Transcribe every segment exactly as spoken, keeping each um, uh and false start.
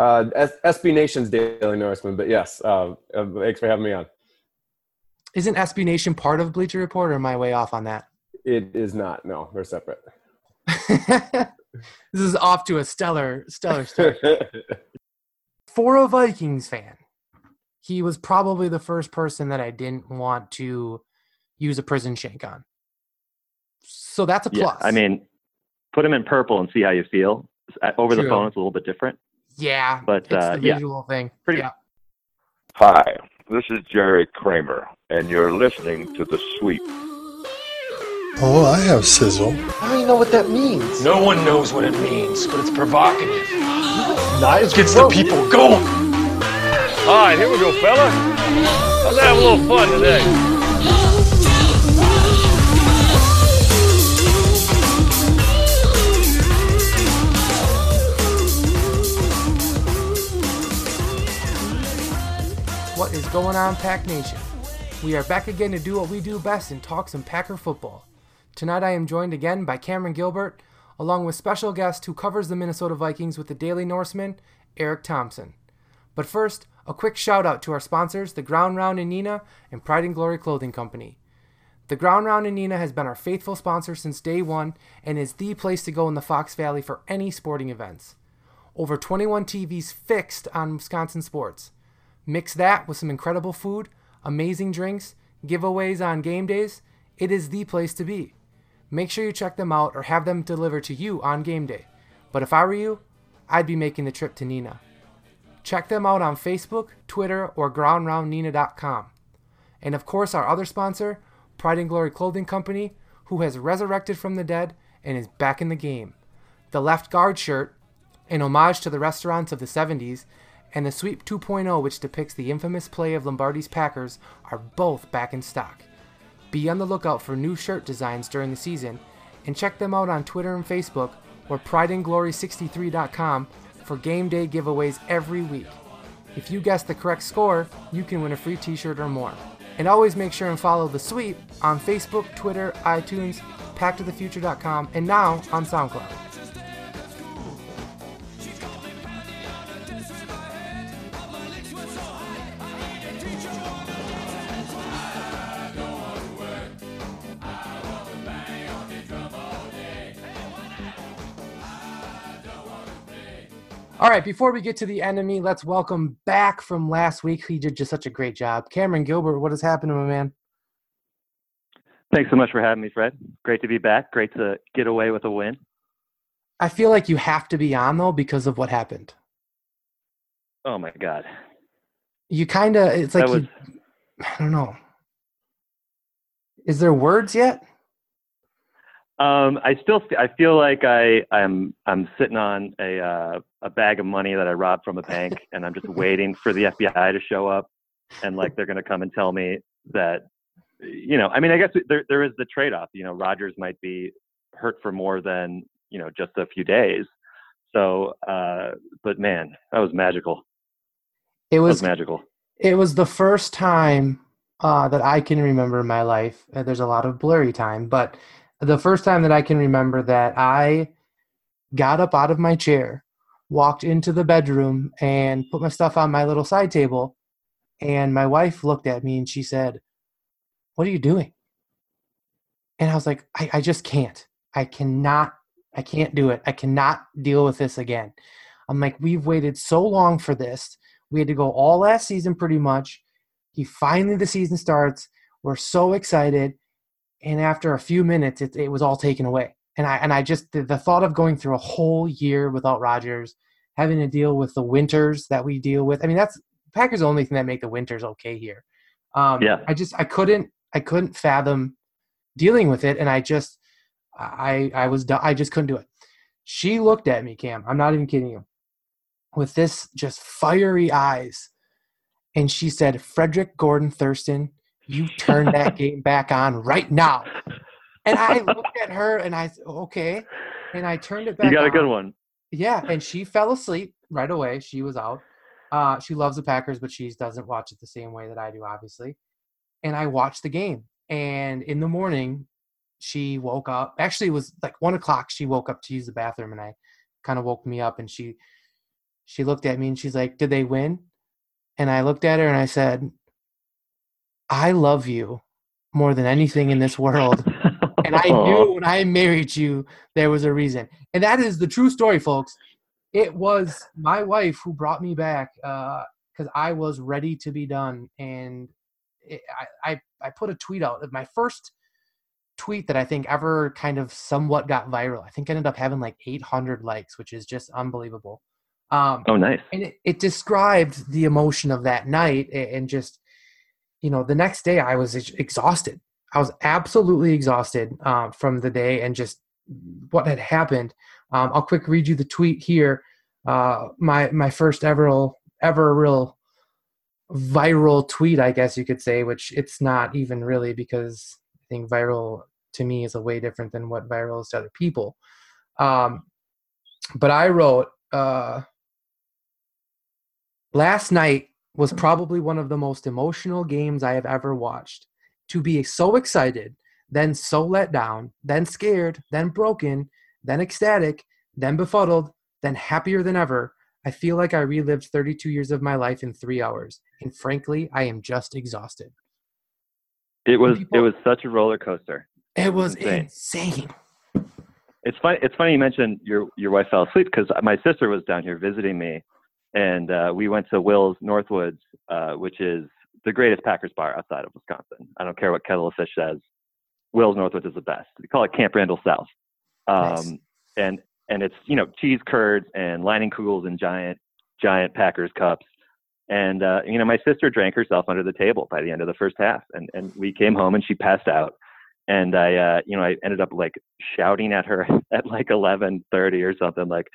uh, S B Nation's Daily Norseman. But yes, uh, thanks for having me on. Isn't S B Nation part of Bleacher Report, or am I way off on that? It is not. No, we're separate. This is off to a stellar, stellar start. For a Vikings fan, he was probably the first person that I didn't want to use a prison shank on. So that's a plus. Yeah, I mean, put him in purple and see how you feel. Over True. The phone, it's a little bit different. Yeah, but it's uh, the visual yeah. thing. Pretty yeah. Hi, this is Jerry Kramer, and you're listening to The Sweep. Oh, I have sizzle. I don't even know what that means. No one knows what it means, but it's provocative. Knives gets the people going. All right, here we go, fella. Let's have a little fun today. What is going on, Pack Nation? We are back again to do what we do best and talk some Packer football. Tonight I am joined again by Cameron Gilbert, along with special guest who covers the Minnesota Vikings with the Daily Norseman, Eric Thompson. But first, a quick shout out to our sponsors, The Ground Round and Neenah and Pride and Glory Clothing Company. The Ground Round and Neenah has been our faithful sponsor since day one and is the place to go in the Fox Valley for any sporting events. Over twenty-one T Vs fixed on Wisconsin sports. Mix that with some incredible food, amazing drinks, giveaways on game days. It is the place to be. Make sure you check them out or have them delivered to you on game day. But if I were you, I'd be making the trip to Neenah. Check them out on Facebook, Twitter, or Ground Round Nina dot com. And of course, our other sponsor, Pride and Glory Clothing Company, who has resurrected from the dead and is back in the game. The left guard shirt, an homage to the restaurants of the seventies, and the Sweep two point oh, which depicts the infamous play of Lombardi's Packers, are both back in stock. Be on the lookout for new shirt designs during the season, and check them out on Twitter and Facebook, or Pride and Glory sixty-three dot com for game day giveaways every week. If you guess the correct score, you can win a free t-shirt or more. And always make sure and follow The Sweep on Facebook, Twitter, iTunes, Pack To The Future dot com, and now on SoundCloud. All right, before we get to the enemy, let's welcome back from last week. He did just such a great job. Cameron Gilbert, what has happened to my man? Thanks so much for having me, Fred. Great to be back. Great to get away with a win. I feel like you have to be on, though, because of what happened. Oh, my God. You kind of – it's like was... you, I don't know. Is there words yet? Um, I still, I feel like I, I'm, I'm sitting on a, uh, a bag of money that I robbed from a bank, and I'm just waiting for the F B I to show up, and like they're going to come and tell me that, you know, I mean, I guess there, there is the trade-off. You know, Rodgers might be hurt for more than, you know, just a few days. So, uh, but man, that was magical. It was, that was magical. It was the first time uh, that I can remember in my life. Uh, there's a lot of blurry time, but. The first time that I can remember that I got up out of my chair, walked into the bedroom, and put my stuff on my little side table, and my wife looked at me and she said, "What are you doing?" And I was like, I, I just can't. I cannot. I can't do it. I cannot deal with this again. I'm like, we've waited so long for this. We had to go all last season pretty much. He finally, the season starts. We're so excited. And after a few minutes, it, it was all taken away. And I and I just, the, the thought of going through a whole year without Rodgers, having to deal with the winters that we deal with. I mean, that's, Packers the only thing that make the winters okay here. Um, yeah. I just, I couldn't, I couldn't fathom dealing with it. And I just, I I was, I just couldn't do it. She looked at me, Cam, I'm not even kidding you, with this just fiery eyes. And she said, "Frederick Gordon Thurston, you turn that game back on right now." And I looked at her and I said, okay. And I turned it back on. You got on. A good one. Yeah. And she fell asleep right away. She was out. Uh, she loves the Packers, but she doesn't watch it the same way that I do, obviously. And I watched the game. And in the morning, she woke up. Actually, it was like one o'clock. She woke up to use the bathroom and I kind of woke me up. And she she looked at me and she's like, did they win? And I looked at her and I said, I love you more than anything in this world. And I knew when I married you, there was a reason. And that is the true story, folks. It was my wife who brought me back uh, because I was ready to be done. And it, I, I, I put a tweet out. My first tweet that I think ever kind of somewhat got viral. I think I ended up having like eight hundred likes, which is just unbelievable. Um, oh, nice. And it, it described the emotion of that night and just, you know, the next day I was exhausted. I was absolutely exhausted uh, from the day and just what had happened. Um, I'll quick read you the tweet here. Uh, my my first ever ever real viral tweet, I guess you could say, which it's not even really, because I think viral to me is a way different than what viral is to other people. Um, but I wrote, uh, last night was probably one of the most emotional games I have ever watched. To be so excited, then so let down, then scared, then broken, then ecstatic, then befuddled, then happier than ever. I feel like I relived thirty-two years of my life in three hours. And frankly, I am just exhausted. It was People, it was such a roller coaster. It was insane. insane. It's funny, it's funny you mentioned your, your wife fell asleep, because my sister was down here visiting me. And uh, we went to Will's Northwoods, uh, which is the greatest Packers bar outside of Wisconsin. I don't care what Kettle of Fish says. Will's Northwoods is the best. We call it Camp Randall South. Um, nice. And and it's, you know, cheese curds and Leinenkugels and giant, giant Packers cups. And, uh, you know, my sister drank herself under the table by the end of the first half. And, and we came home and she passed out. And I, uh, you know, I ended up like shouting at her at like eleven thirty or something, like,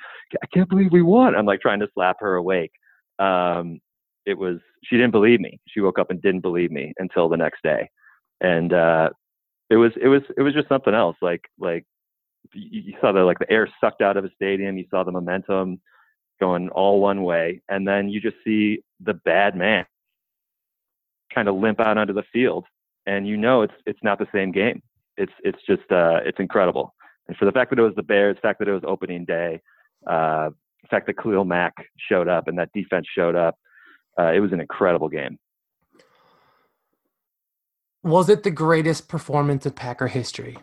I can't believe we won. I'm like trying to slap her awake. Um, it was, she didn't believe me. She woke up and didn't believe me until the next day. And uh, it was, it was, it was just something else. Like, like you saw the, like the air sucked out of a stadium. You saw the momentum going all one way. And then you just see the bad man kind of limp out onto the field. And you know it's it's not the same game. It's it's just uh, it's incredible. And for the fact that it was the Bears, the fact that it was opening day, uh, the fact that Khalil Mack showed up and that defense showed up, uh, it was an incredible game. Was it the greatest performance in Packer history?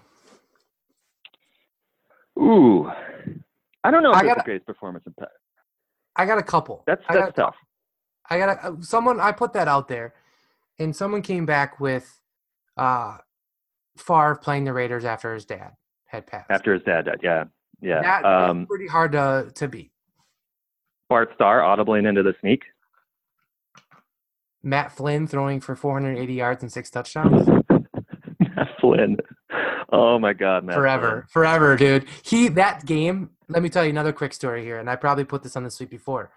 Ooh, I don't know if I it got was a, the greatest performance in Packer. I got a couple. That's that's I got tough. A, I got a, someone. I put that out there, and someone came back with. Uh, Favre playing the Raiders after his dad had passed. After his dad died, yeah, yeah. That um, was pretty hard to to beat. Bart Starr audibling into the sneak. Matt Flynn throwing for four hundred eighty yards and six touchdowns. Matt Flynn, oh my God, Matt forever, Flynn. forever, dude. He that game. Let me tell you another quick story here, and I probably put this on the sweep before,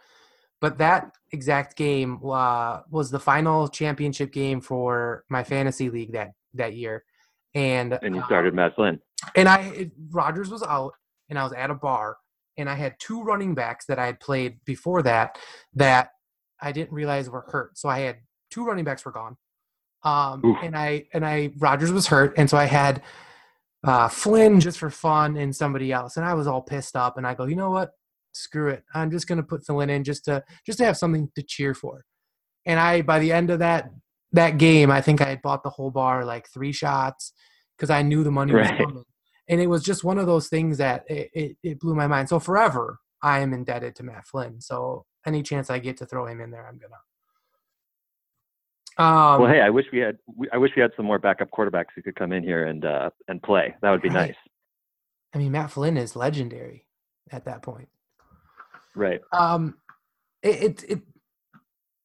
but that exact game uh, was the final championship game for my fantasy league that, that year. And and you started uh, Matt Flynn. And I it, Rodgers was out, and I was at a bar, and I had two running backs that I had played before that that I didn't realize were hurt. So I had two running backs were gone. Um, and I and I Rodgers was hurt, and so I had uh, Flynn just for fun and somebody else. And I was all pissed up, and I go, you know what? Screw it. I'm just going to put Flynn in just to just to have something to cheer for. And I, by the end of that that game, I think I had bought the whole bar like three shots because I knew the money right. was coming. And it was just one of those things that it, it, it blew my mind. So forever, I am indebted to Matt Flynn. So any chance I get to throw him in there, I'm going to. Um, well, hey, I wish we had I wish we had some more backup quarterbacks who could come in here and uh, and play. That would be right. nice. I mean, Matt Flynn is legendary at that point. Right. Um, it, it it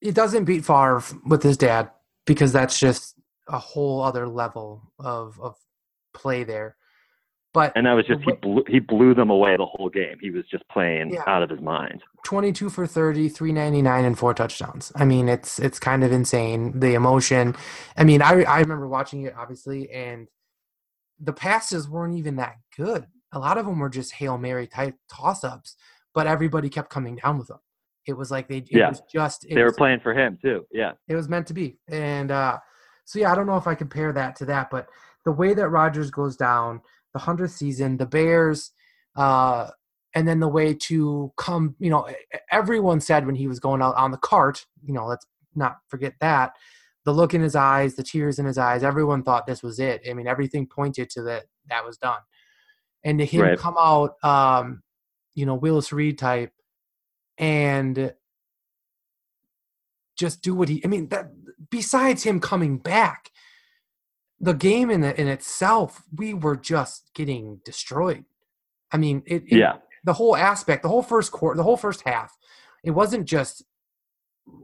it doesn't beat Favre with his dad because that's just a whole other level of of play there. But and that was just he blew, he blew them away the whole game. He was just playing yeah. out of his mind. twenty-two for thirty, three ninety-nine, and four touchdowns. I mean, it's it's kind of insane the emotion. I mean, I I remember watching it obviously, and the passes weren't even that good. A lot of them were just Hail Mary type toss ups. But everybody kept coming down with them. It was like they it yeah. was just it they were was, playing for him too. Yeah, it was meant to be. And uh, so yeah, I don't know if I compare that to that, but the way that Rodgers goes down, the hundredth season, the Bears, uh, and then the way to come, you know, everyone said when he was going out on the cart, you know, let's not forget that, the look in his eyes, the tears in his eyes, everyone thought this was it. I mean, everything pointed to that that was done. And to him right. come out, um, you know, Willis Reed type, and just do what he – I mean, that, besides him coming back, the game in the, in itself, we were just getting destroyed. I mean, it, it yeah. the whole aspect, the whole first quarter, the whole first half, it wasn't just –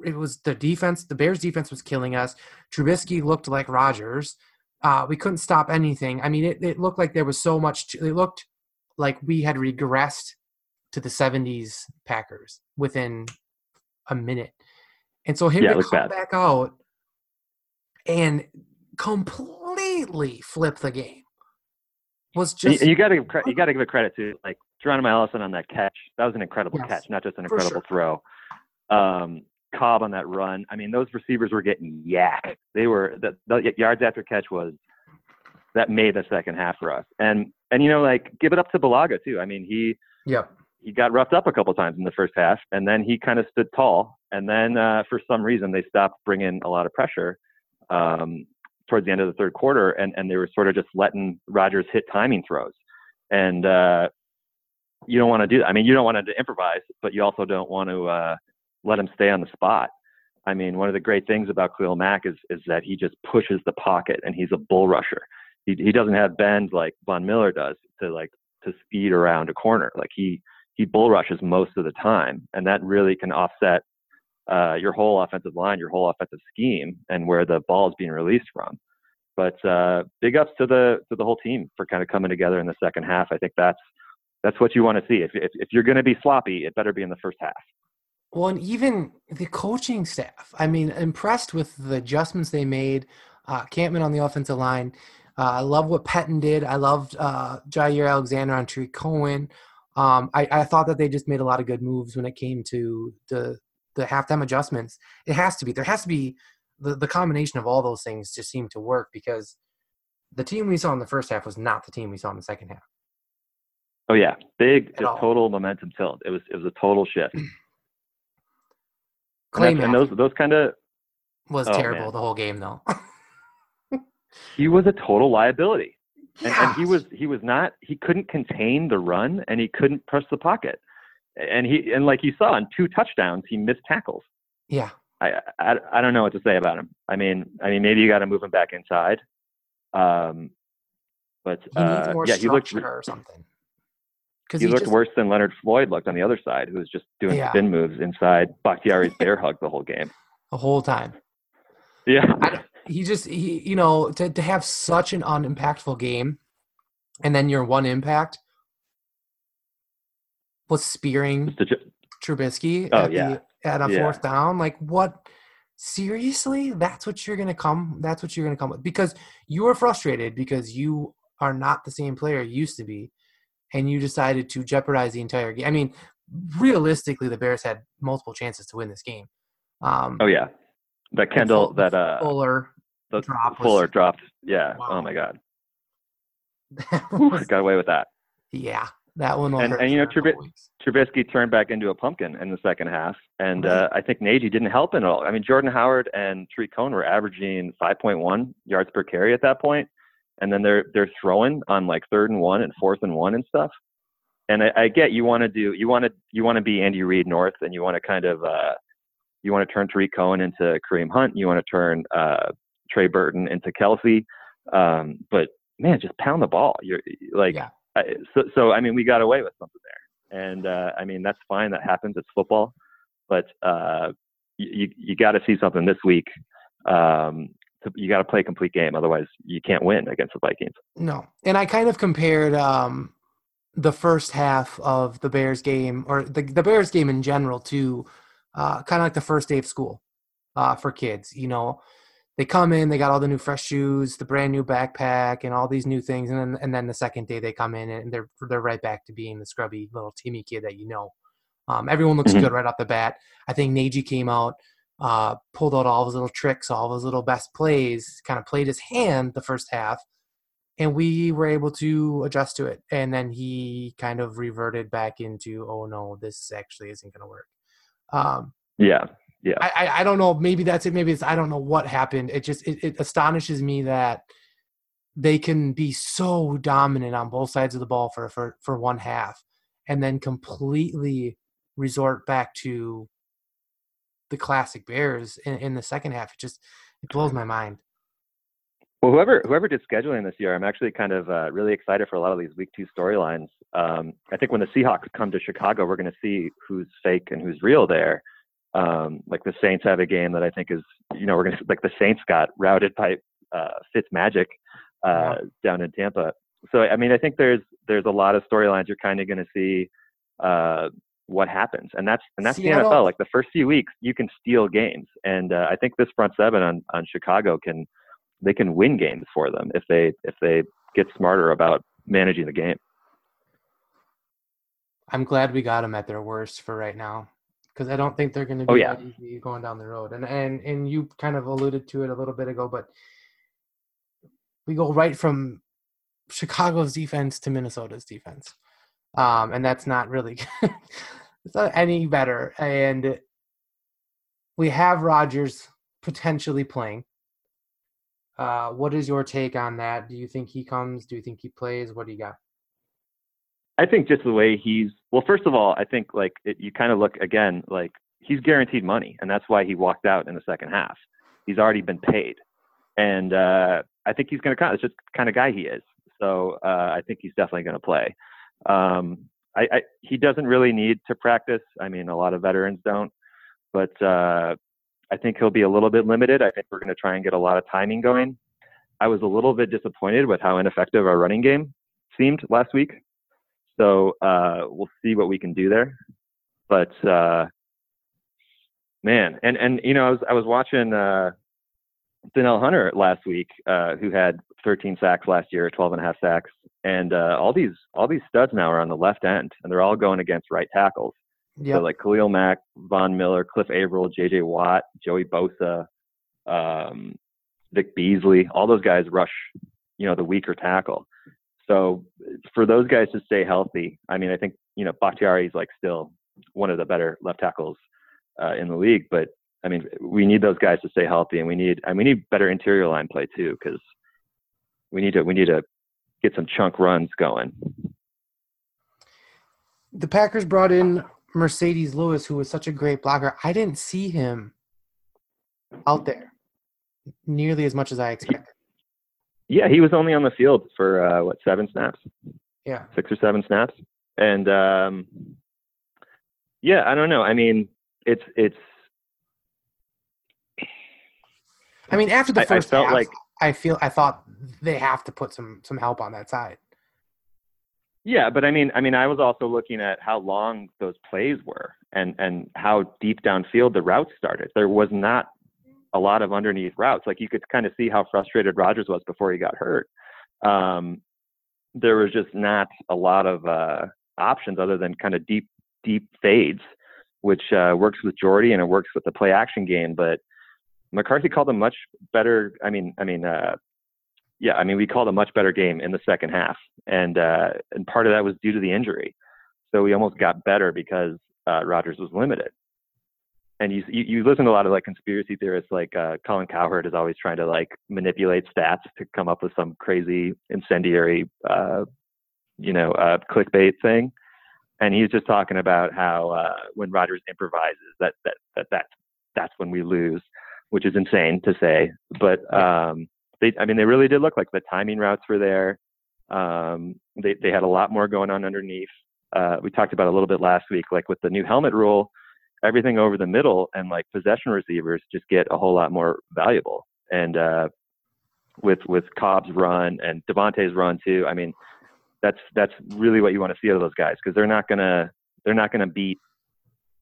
it was the defense. The Bears' defense was killing us. Trubisky looked like Rodgers. Uh, we couldn't stop anything. I mean, it, it looked like there was so much. To, it looked like we had regressed to the seventies Packers within a minute. And so him yeah, to come bad. back out and completely flip the game was just. You, you got to you got to give it credit to like Geronimo Allison on that catch. That was an incredible yes, catch, not just an incredible sure. throw. Um, Cobb on that run. I mean, those receivers were getting yak. They were the, the yards after catch was that made the second half for us. And and you know, like give it up to Balaga too. I mean, he yeah he got roughed up a couple times in the first half, and then he kind of stood tall. And then uh, for some reason they stopped bringing a lot of pressure um, towards the end of the third quarter, and and they were sort of just letting Rodgers hit timing throws. And uh, you don't want to do that. I mean, you don't want to improvise, but you also don't want to. Uh, let him stay on the spot. I mean, one of the great things about Khalil Mack is is that he just pushes the pocket, and he's a bull rusher. He he doesn't have bends like Von Miller does to like to speed around a corner. Like he he bull rushes most of the time, and that really can offset uh, your whole offensive line, your whole offensive scheme, and where the ball is being released from. But uh, big ups to the to the whole team for kind of coming together in the second half. I think that's that's what you want to see. If if, if you're going to be sloppy, it better be in the first half. Well, and even the coaching staff, I mean, impressed with the adjustments they made. Uh, Campman on the offensive line. Uh, I love what Petten did. I loved uh, Jaire Alexander on Tariq Cohen. Um, I, I thought that they just made a lot of good moves when it came to the the halftime adjustments. It has to be. There has to be the, the combination of all those things just seemed to work because the team we saw in the first half was not the team we saw in the second half. Oh, yeah. Big, just total momentum tilt. It was it was a total shift. And, and those those kind of was oh, terrible man. The whole game though. He was a total liability, and, yeah. and he was he was not he couldn't contain the run, and he couldn't press the pocket, and he and like you saw on two touchdowns he missed tackles. Yeah, I I, I don't know what to say about him. I mean I mean maybe you got to move him back inside, um, but he uh, needs more yeah he looked or something. He, he looked just, worse than Leonard Floyd looked on the other side, who was just doing yeah. spin moves inside Bakhtiari's bear hug the whole game. The whole time. Yeah. I, he just, he, you know, to, to have such an unimpactful game, and then your one impact was spearing ju- Trubisky oh, at, yeah. the, at a yeah. fourth down. Like, what? Seriously? That's what you're going to come? That's what you're going to come with? Because you were frustrated because you are not the same player you used to be. And you decided to jeopardize the entire game. I mean, realistically, the Bears had multiple chances to win this game. Um, oh yeah, that Kendall, that uh, Fuller, the drop Fuller was, dropped. Yeah. Wow. Oh my God. was, got away with that. Yeah, that one. And, and you know, Trubisky, Trubisky turned back into a pumpkin in the second half, and right. uh, I think Najee didn't help at all. I mean, Jordan Howard and Tariq Cohen were averaging five point one yards per carry at that point. And then they're they're throwing on like third and one and fourth and one and stuff. And I, I get you want to do you want to you want to be Andy Reid North, and you want to kind of uh, you want to turn Tariq Cohen into Kareem Hunt. You want to turn uh, Trey Burton into Kelsey. Um, but man, just pound the ball. You're like yeah. I, so. So I mean, we got away with something there, and uh, I mean that's fine. That happens. It's football. But uh, you you got to see something this week. Um, You got to play a complete game, otherwise you can't win against the Vikings. No, and I kind of compared um, the first half of the Bears game, or the, the Bears game in general, to uh, kind of like the first day of school uh, for kids. You know, they come in, they got all the new fresh shoes, the brand new backpack, and all these new things, and then and then the second day they come in and they're they're right back to being the scrubby little teamy kid that you know. Um, everyone looks mm-hmm. good right off the bat. I think Najee came out. Uh, pulled out all his little tricks, all his little best plays, kind of played his hand the first half, and we were able to adjust to it. And then he kind of reverted back into, oh no, this actually isn't going to work. Um, yeah. Yeah. I, I, I don't know. Maybe that's it. Maybe it's, I don't know what happened. It just, it, it astonishes me that they can be so dominant on both sides of the ball for, for, for one half and then completely resort back to the classic Bears in, in the second half. It just, it blows my mind. Well, whoever whoever did scheduling this year, I'm actually kind of uh, really excited for a lot of these week two storylines. Um, I think when the Seahawks come to Chicago, we're going to see who's fake and who's real there. Um, like the Saints have a game that I think is, you know, we're going to like the Saints got routed by uh, Fitzmagic uh, yeah. down in Tampa. So, I mean, I think there's there's a lot of storylines you're kind of going to see uh, what happens. And that's and that's Seattle. The N F L. Like the first few weeks, you can steal games. And uh, I think this front seven on, on Chicago can – they can win games for them if they if they get smarter about managing the game. I'm glad we got them at their worst for right now, because I don't think they're going to be oh, yeah. that easy going down the road. And, and and you kind of alluded to it a little bit ago, but we go right from Chicago's defense to Minnesota's defense, um, and that's not really it's not any better. And we have Rodgers potentially playing. Uh, what is your take on that? Do you think he comes? Do you think he plays? What do you got? I think just the way he's – well, first of all, I think, like, it, you kind of look, again, like, he's guaranteed money, and that's why he walked out in the second half. He's already been paid. And uh, I think he's going to – it's just the kind of guy he is. So uh, I think he's definitely going to play. Um, I, I he doesn't really need to practice. I mean, a lot of veterans don't. But uh, – I think he'll be a little bit limited. I think we're going to try and get a lot of timing going. I was a little bit disappointed with how ineffective our running game seemed last week. So uh, we'll see what we can do there. But uh, man, and, and, you know, I was, I was watching uh, Danielle Hunter last week, uh, who had thirteen sacks last year, twelve and a half sacks. And uh, all these, all these studs now are on the left end and they're all going against right tackles. Yep. So like Khalil Mack, Von Miller, Cliff Averill, J J Watt, Joey Bosa, um, Vic Beasley, all those guys rush, you know, the weaker tackle. So for those guys to stay healthy, I mean, I think, you know, Bakhtiari is like still one of the better left tackles uh, in the league. But I mean, we need those guys to stay healthy, and we need and we need better interior line play too, because we need to we need to get some chunk runs going. The Packers brought in Mercedes Lewis, who was such a great blocker. I didn't see him out there nearly as much as I expected. Yeah, he was only on the field for uh, what seven snaps. Yeah, six or seven snaps, and um, yeah, I don't know. I mean, it's it's. I mean, after the first, I, I felt half, like I feel I thought they have to put some some help on that side. Yeah, but I mean, I mean, I was also looking at how long those plays were and, and how deep downfield the routes started. There was not a lot of underneath routes. Like you could kind of see how frustrated Rodgers was before he got hurt. Um, there was just not a lot of uh, options other than kind of deep, deep fades, which uh, works with Jordy and it works with the play action game. But McCarthy called a much better. I mean, I mean. Uh, Yeah, I mean, we called a much better game in the second half, and uh, and part of that was due to the injury. So we almost got better because uh, Rodgers was limited. And you, you you listen to a lot of like conspiracy theorists, like uh, Colin Cowherd is always trying to like manipulate stats to come up with some crazy incendiary, uh, you know, uh, clickbait thing. And he's just talking about how uh, when Rodgers improvises, that that that that's that's when we lose, which is insane to say, but. Um, They, I mean, they really did look like the timing routes were there. Um, they, they had a lot more going on underneath. Uh, we talked about a little bit last week, like with the new helmet rule, everything over the middle and like possession receivers just get a whole lot more valuable. And uh, with with Cobb's run and Devontae's run too, I mean, that's that's really what you want to see out of those guys, because they're not gonna they're not gonna beat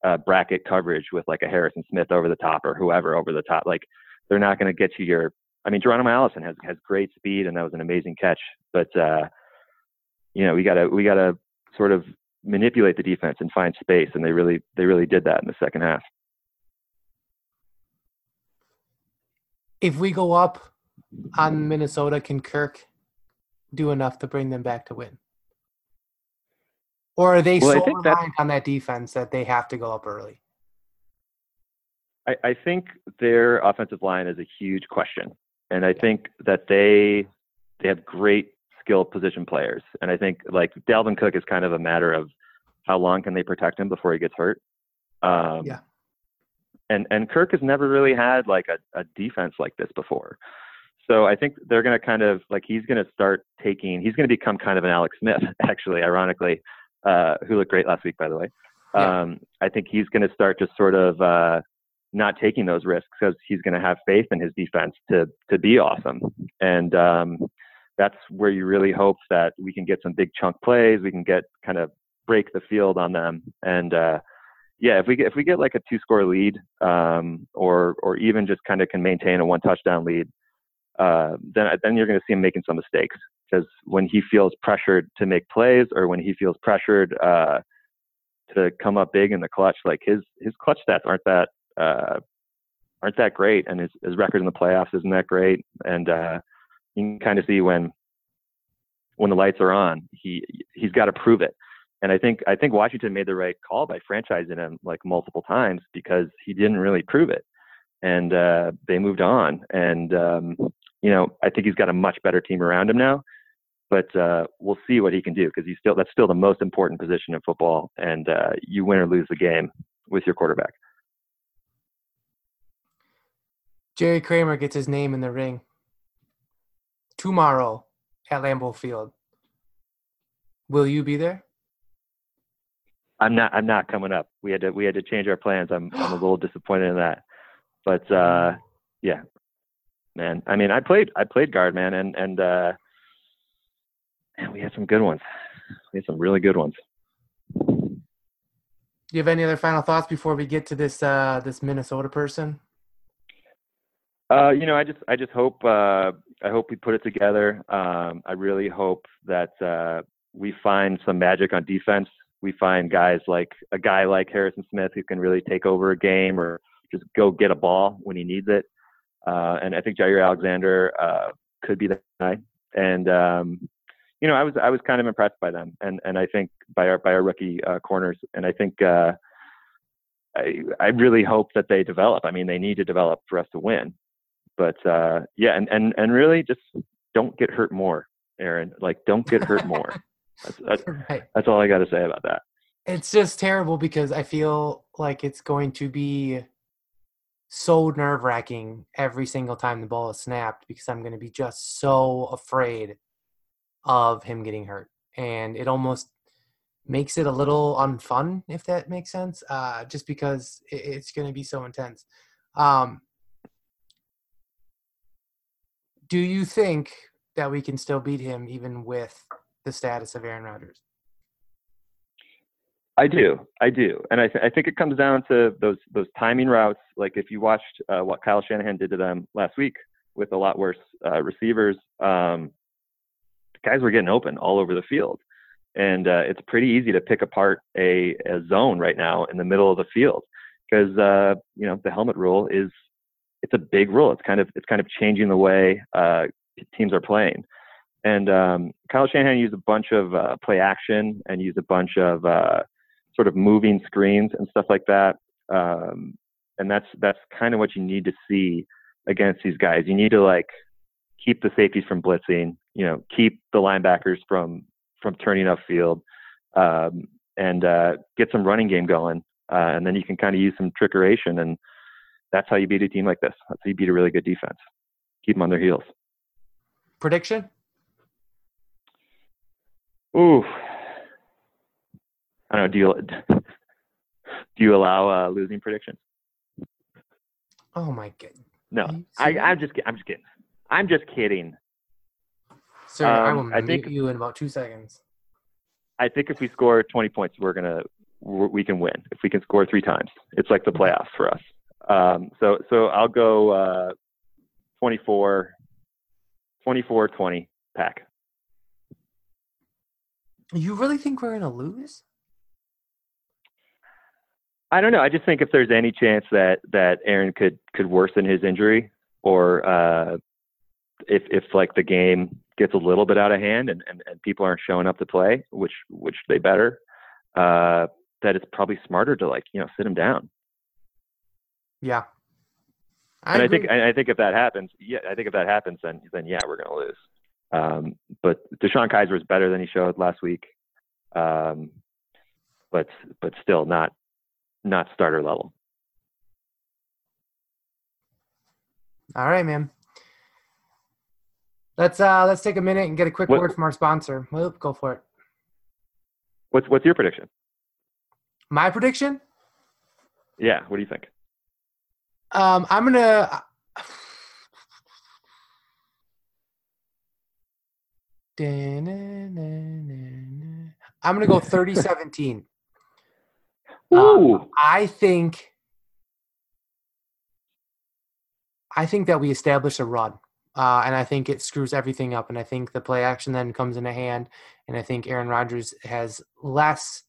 uh, bracket coverage with like a Harrison Smith over the top or whoever over the top. Like they're not gonna get you your I mean, Geronimo Allison has, has great speed, and that was an amazing catch. But uh, you know, we gotta we gotta sort of manipulate the defense and find space, and they really they really did that in the second half. If we go up on Minnesota, can Kirk do enough to bring them back to win? Or are they well, so reliant on that defense that they have to go up early? I, I think their offensive line is a huge question. And I think that they they have great skill position players. And I think like Dalvin Cook is kind of a matter of how long can they protect him before he gets hurt. Um, yeah. And and Kirk has never really had like a, a defense like this before. So I think they're going to kind of like he's going to start taking he's going to become kind of an Alex Smith, actually, ironically, uh, who looked great last week, by the way. Yeah. Um, I think he's going to start just sort of uh, not taking those risks because he's going to have faith in his defense to to be awesome. And um, that's where you really hope that we can get some big chunk plays. We can get kind of break the field on them. And uh, yeah, if we get, if we get like a two score lead um, or or even just kind of can maintain a one touchdown lead. Uh, then then you're going to see him making some mistakes because when he feels pressured to make plays or when he feels pressured uh, to come up big in the clutch, like his his clutch stats aren't that uh, aren't that great, and his, his record in the playoffs isn't that great, and uh, you can kind of see when when the lights are on, he he's got to prove it. And I think I think Washington made the right call by franchising him like multiple times because he didn't really prove it, and uh, they moved on and. Um, You know, I think he's got a much better team around him now, but uh, we'll see what he can do because he's still that's still the most important position in football, and uh, you win or lose the game with your quarterback. Jerry Kramer gets his name in the ring tomorrow at Lambeau Field. Will you be there? I'm not. I'm not coming up. We had to. We had to change our plans. I'm. I'm a little disappointed in that, but uh, yeah. Man, I mean, I played, I played guard, man, and and uh, man, we had some good ones. We had some really good ones. Do you have any other final thoughts before we get to this uh, this Minnesota person? Uh, you know, I just, I just hope, uh, I hope we put it together. Um, I really hope that uh, we find some magic on defense. We find guys like a guy like Harrison Smith who can really take over a game or just go get a ball when he needs it. Uh, and I think Jaire Alexander uh, could be that guy. And um, you know, I was I was kind of impressed by them, and, and I think by our by our rookie uh, corners. And I think uh, I I really hope that they develop. I mean, they need to develop for us to win. But uh, yeah, and, and and really just don't get hurt more, Aaron. Like don't get hurt more. That's that's, right. That's all I got to say about that. It's just terrible because I feel like it's going to be so nerve-wracking every single time the ball is snapped because I'm going to be just so afraid of him getting hurt. And it almost makes it a little unfun, if that makes sense, uh, just because it's going to be so intense. Um, do you think that we can still beat him even with the status of Aaron Rodgers? I do, I do, and I, th- I think it comes down to those those timing routes. Like if you watched uh, what Kyle Shanahan did to them last week with a lot worse uh, receivers, um, the guys were getting open all over the field, and uh, it's pretty easy to pick apart a, a zone right now in the middle of the field because uh, you know the helmet rule is it's a big rule. It's kind of it's kind of changing the way uh, teams are playing. And um, Kyle Shanahan used a bunch of uh, play action and used a bunch of uh, sort of moving screens and stuff like that. Um, and that's, that's kind of what you need to see against these guys. You need to like keep the safeties from blitzing, you know, keep the linebackers from, from turning up field um, and uh, get some running game going. Uh, and then you can kind of use some trickeration, and that's how you beat a team like this. That's how you beat a really good defense. Keep them on their heels. Prediction? Ooh. I don't know. Do you do you allow uh, losing predictions? Oh my god! No, I, I'm just I'm just kidding. I'm just kidding. Sir, um, I will I mute think, you in about two seconds. I think if we score twenty points, we're gonna we're, we can win. If we can score three times, it's like the playoffs for us. Um, so so I'll go uh, twenty-four, twenty-four, twenty Pack. You really think we're gonna lose? I don't know. I just think if there's any chance that, that Aaron could, could worsen his injury, or uh, if if like the game gets a little bit out of hand and, and, and people aren't showing up to play, which which they better, uh, that it's probably smarter to, like, you know, sit them down. Yeah. I and agree. I think and I think if that happens, yeah, I think if that happens, then then yeah, we're gonna lose. Um, but DeShone Kizer is better than he showed last week, um, but but still not not starter level. All right, man. Let's uh, let's take a minute and get a quick what, word from our sponsor. We'll go for it. What's what's your prediction? My prediction? Yeah. What do you think? Um, I'm gonna. I'm gonna go thirty seventeen. Ooh. Um, I think. I think that we establish a run, uh, and I think it screws everything up. And I think the play action then comes into hand, and I think Aaron Rodgers has less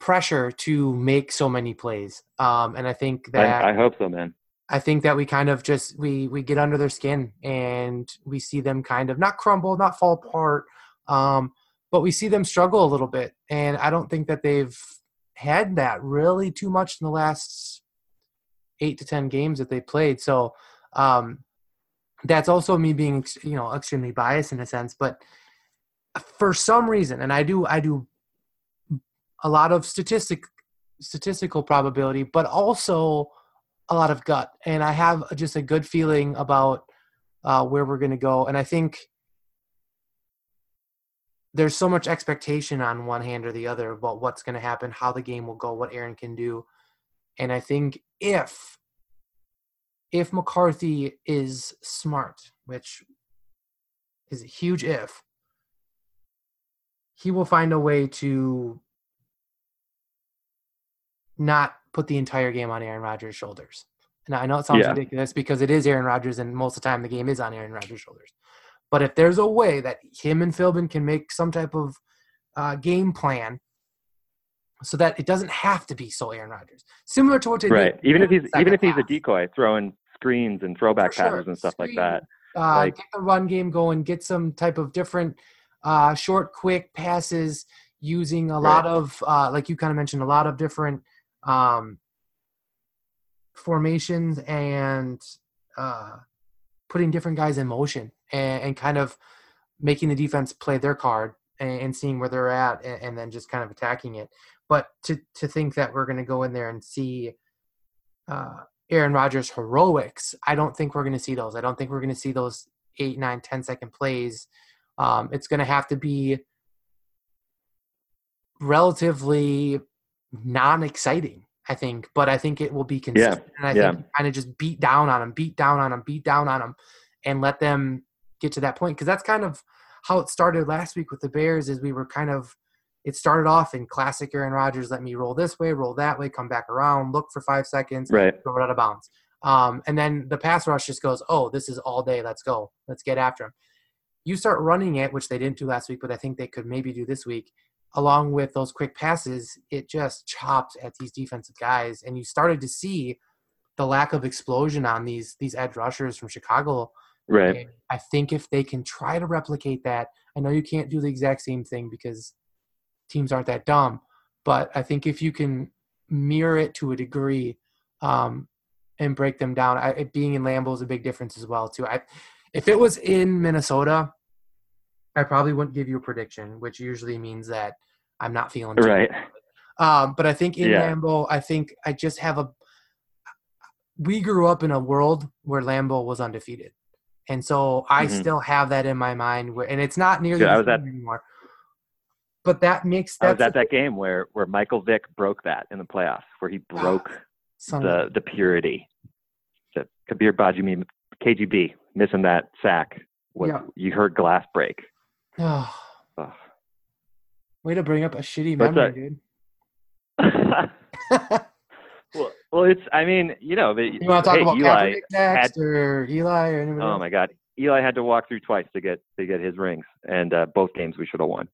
pressure to make so many plays. Um, and I think that I, I hope so, man. I think that we kind of just we we get under their skin and we see them kind of not crumble, not fall apart, um, but we see them struggle a little bit. And I don't think that they've had that really too much in the last eight to ten games that they played. So um, that's also me being, you know, extremely biased in a sense. But for some reason, and I do I do a lot of statistic statistical probability, but also a lot of gut, and I have just a good feeling about uh, where we're going to go. And I think there's so much expectation on one hand or the other about what's going to happen, how the game will go, what Aaron can do. And I think if, if McCarthy is smart, which is a huge if, he will find a way to not put the entire game on Aaron Rodgers' shoulders. And I know it sounds yeah. ridiculous because it is Aaron Rodgers, and most of the time the game is on Aaron Rodgers' shoulders. But if there's a way that him and Philbin can make some type of uh, game plan so that it doesn't have to be so Aaron Rodgers, similar to what they right. did. Even if he's even if he's half. a decoy, throwing screens and throwback sure. passes and stuff Screen, like that. Uh, like, get the run game going. Get some type of different uh, short, quick passes using a right. lot of uh, like you kind of mentioned, a lot of different. Um, formations and uh, putting different guys in motion and, and kind of making the defense play their card and, and seeing where they're at and, and then just kind of attacking it. But to, to think that we're going to go in there and see uh, Aaron Rodgers' heroics, I don't think we're going to see those. I don't think we're going to see those eight, nine, ten-second plays. Um, it's going to have to be relatively – non-exciting, I think, but I think it will be consistent. Yeah, and I yeah. think kind of just beat down on them, beat down on them, beat down on them, and let them get to that point. Because that's kind of how it started last week with the Bears. Is we were kind of it started off in classic Aaron Rodgers. Let me roll this way, roll that way, come back around, look for five seconds, right. throw it out of bounds, um, and then the pass rush just goes. Oh, this is all day. Let's go. Let's get after him. You start running it, which they didn't do last week, but I think they could maybe do this week. Along with those quick passes, it just chops at these defensive guys. And you started to see the lack of explosion on these these edge rushers from Chicago. Right. And I think if they can try to replicate that, I know you can't do the exact same thing because teams aren't that dumb, but I think if you can mirror it to a degree um, and break them down, I, it being in Lambeau is a big difference as well, too. I, if it was in Minnesota, I probably wouldn't give you a prediction, which usually means that I'm not feeling too right. Um, but I think in yeah. Lambeau, I think I just have a. We grew up in a world where Lambeau was undefeated, and so I mm-hmm. still have that in my mind. Where and it's not nearly Dude, I was at, anymore. But that makes that. I was at that game where where Michael Vick broke that in the playoffs, where he broke the the purity. So Kabir Bajimi, K G B, missing that sack. What, yeah. You heard glass break. Oh. Oh. Way to bring up a shitty memory, dude. well, well, it's. I mean, you know, but, you want to talk hey, about Eli Kaepernick next, had, or Eli, or anybody? Oh else? My God, Eli had to walk through twice to get to get his rings, and uh, both games we should have won.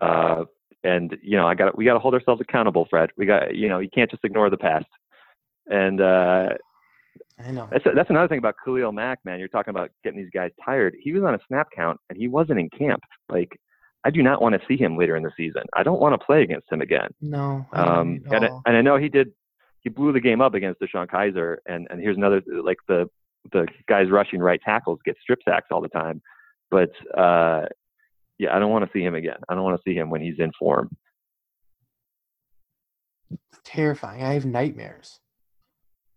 Uh, and you know, I got we got to hold ourselves accountable, Fred. We got you know, you can't just ignore the past. And uh, I know. That's a, that's another thing about Khalil Mack, man. You're talking about getting these guys tired. He was on a snap count, and he wasn't in camp. Like, I do not want to see him later in the season. I don't want to play against him again. No. Um, and, I, and I know he did – he blew the game up against DeShone Kizer, and, and here's another – like, the, the guys rushing right tackles get strip sacks all the time. But, uh, yeah, I don't want to see him again. I don't want to see him when he's in form. It's terrifying. I have nightmares.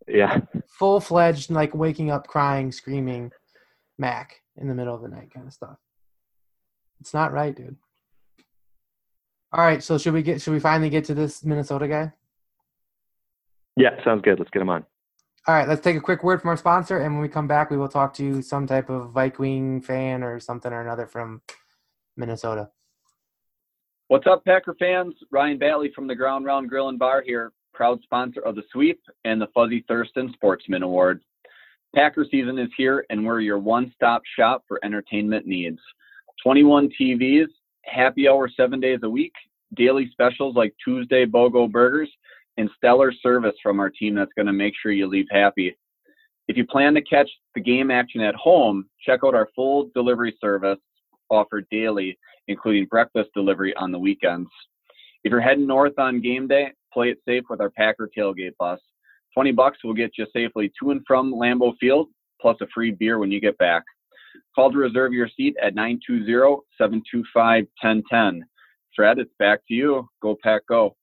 Yeah. Full-fledged, like, waking up crying, screaming Mac in the middle of the night kind of stuff. It's not right, dude. All right, so should we get should we finally get to this Minnesota guy? Yeah, sounds good. Let's get him on. All right, let's take a quick word from our sponsor, and when we come back, we will talk to some type of Viking fan or something or another from Minnesota. What's up, Packer fans? Ryan Batley from the Ground Round Grill and Bar here. Proud sponsor of The Sweep and the Fuzzy Thurston Sportsman Award. Packer season is here, and we're your one-stop shop for entertainment needs. twenty-one T Vs, happy hour seven days a week, daily specials like Tuesday BOGO Burgers, and stellar service from our team that's going to make sure you leave happy. If you plan to catch the game action at home, check out our full delivery service offered daily, including breakfast delivery on the weekends. If you're heading north on game day, play it safe with our Packer Tailgate Bus. twenty bucks will get you safely to and from Lambeau Field, plus a free beer when you get back. Call to reserve your seat at nine two zero, seven two five, one zero one zero. Fred, it's back to you. Go Pack Go.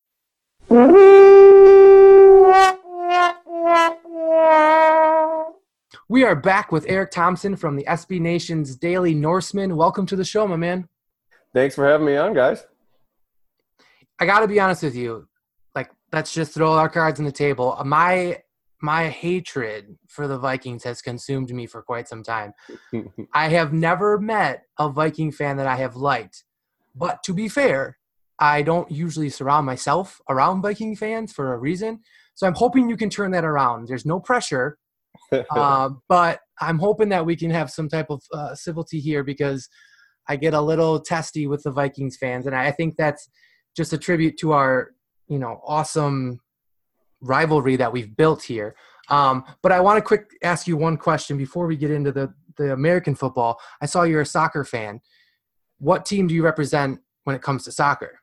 We are back with Eric Thompson from the S B Nation's Daily Norseman. Welcome to the show, my man. Thanks for having me on, guys. I got to be honest with you. Like, let's just throw our cards on the table. My my hatred for the Vikings has consumed me for quite some time. I have never met a Viking fan that I have liked. But to be fair, I don't usually surround myself around Viking fans for a reason. So I'm hoping you can turn that around. There's no pressure. uh, but I'm hoping that we can have some type of uh, civility here, because I get a little testy with the Vikings fans. And I think that's just a tribute to our – you know, awesome rivalry that we've built here. Um, but I want to quick ask you one question before we get into the, the American football. I saw you're a soccer fan. What team do you represent when it comes to soccer?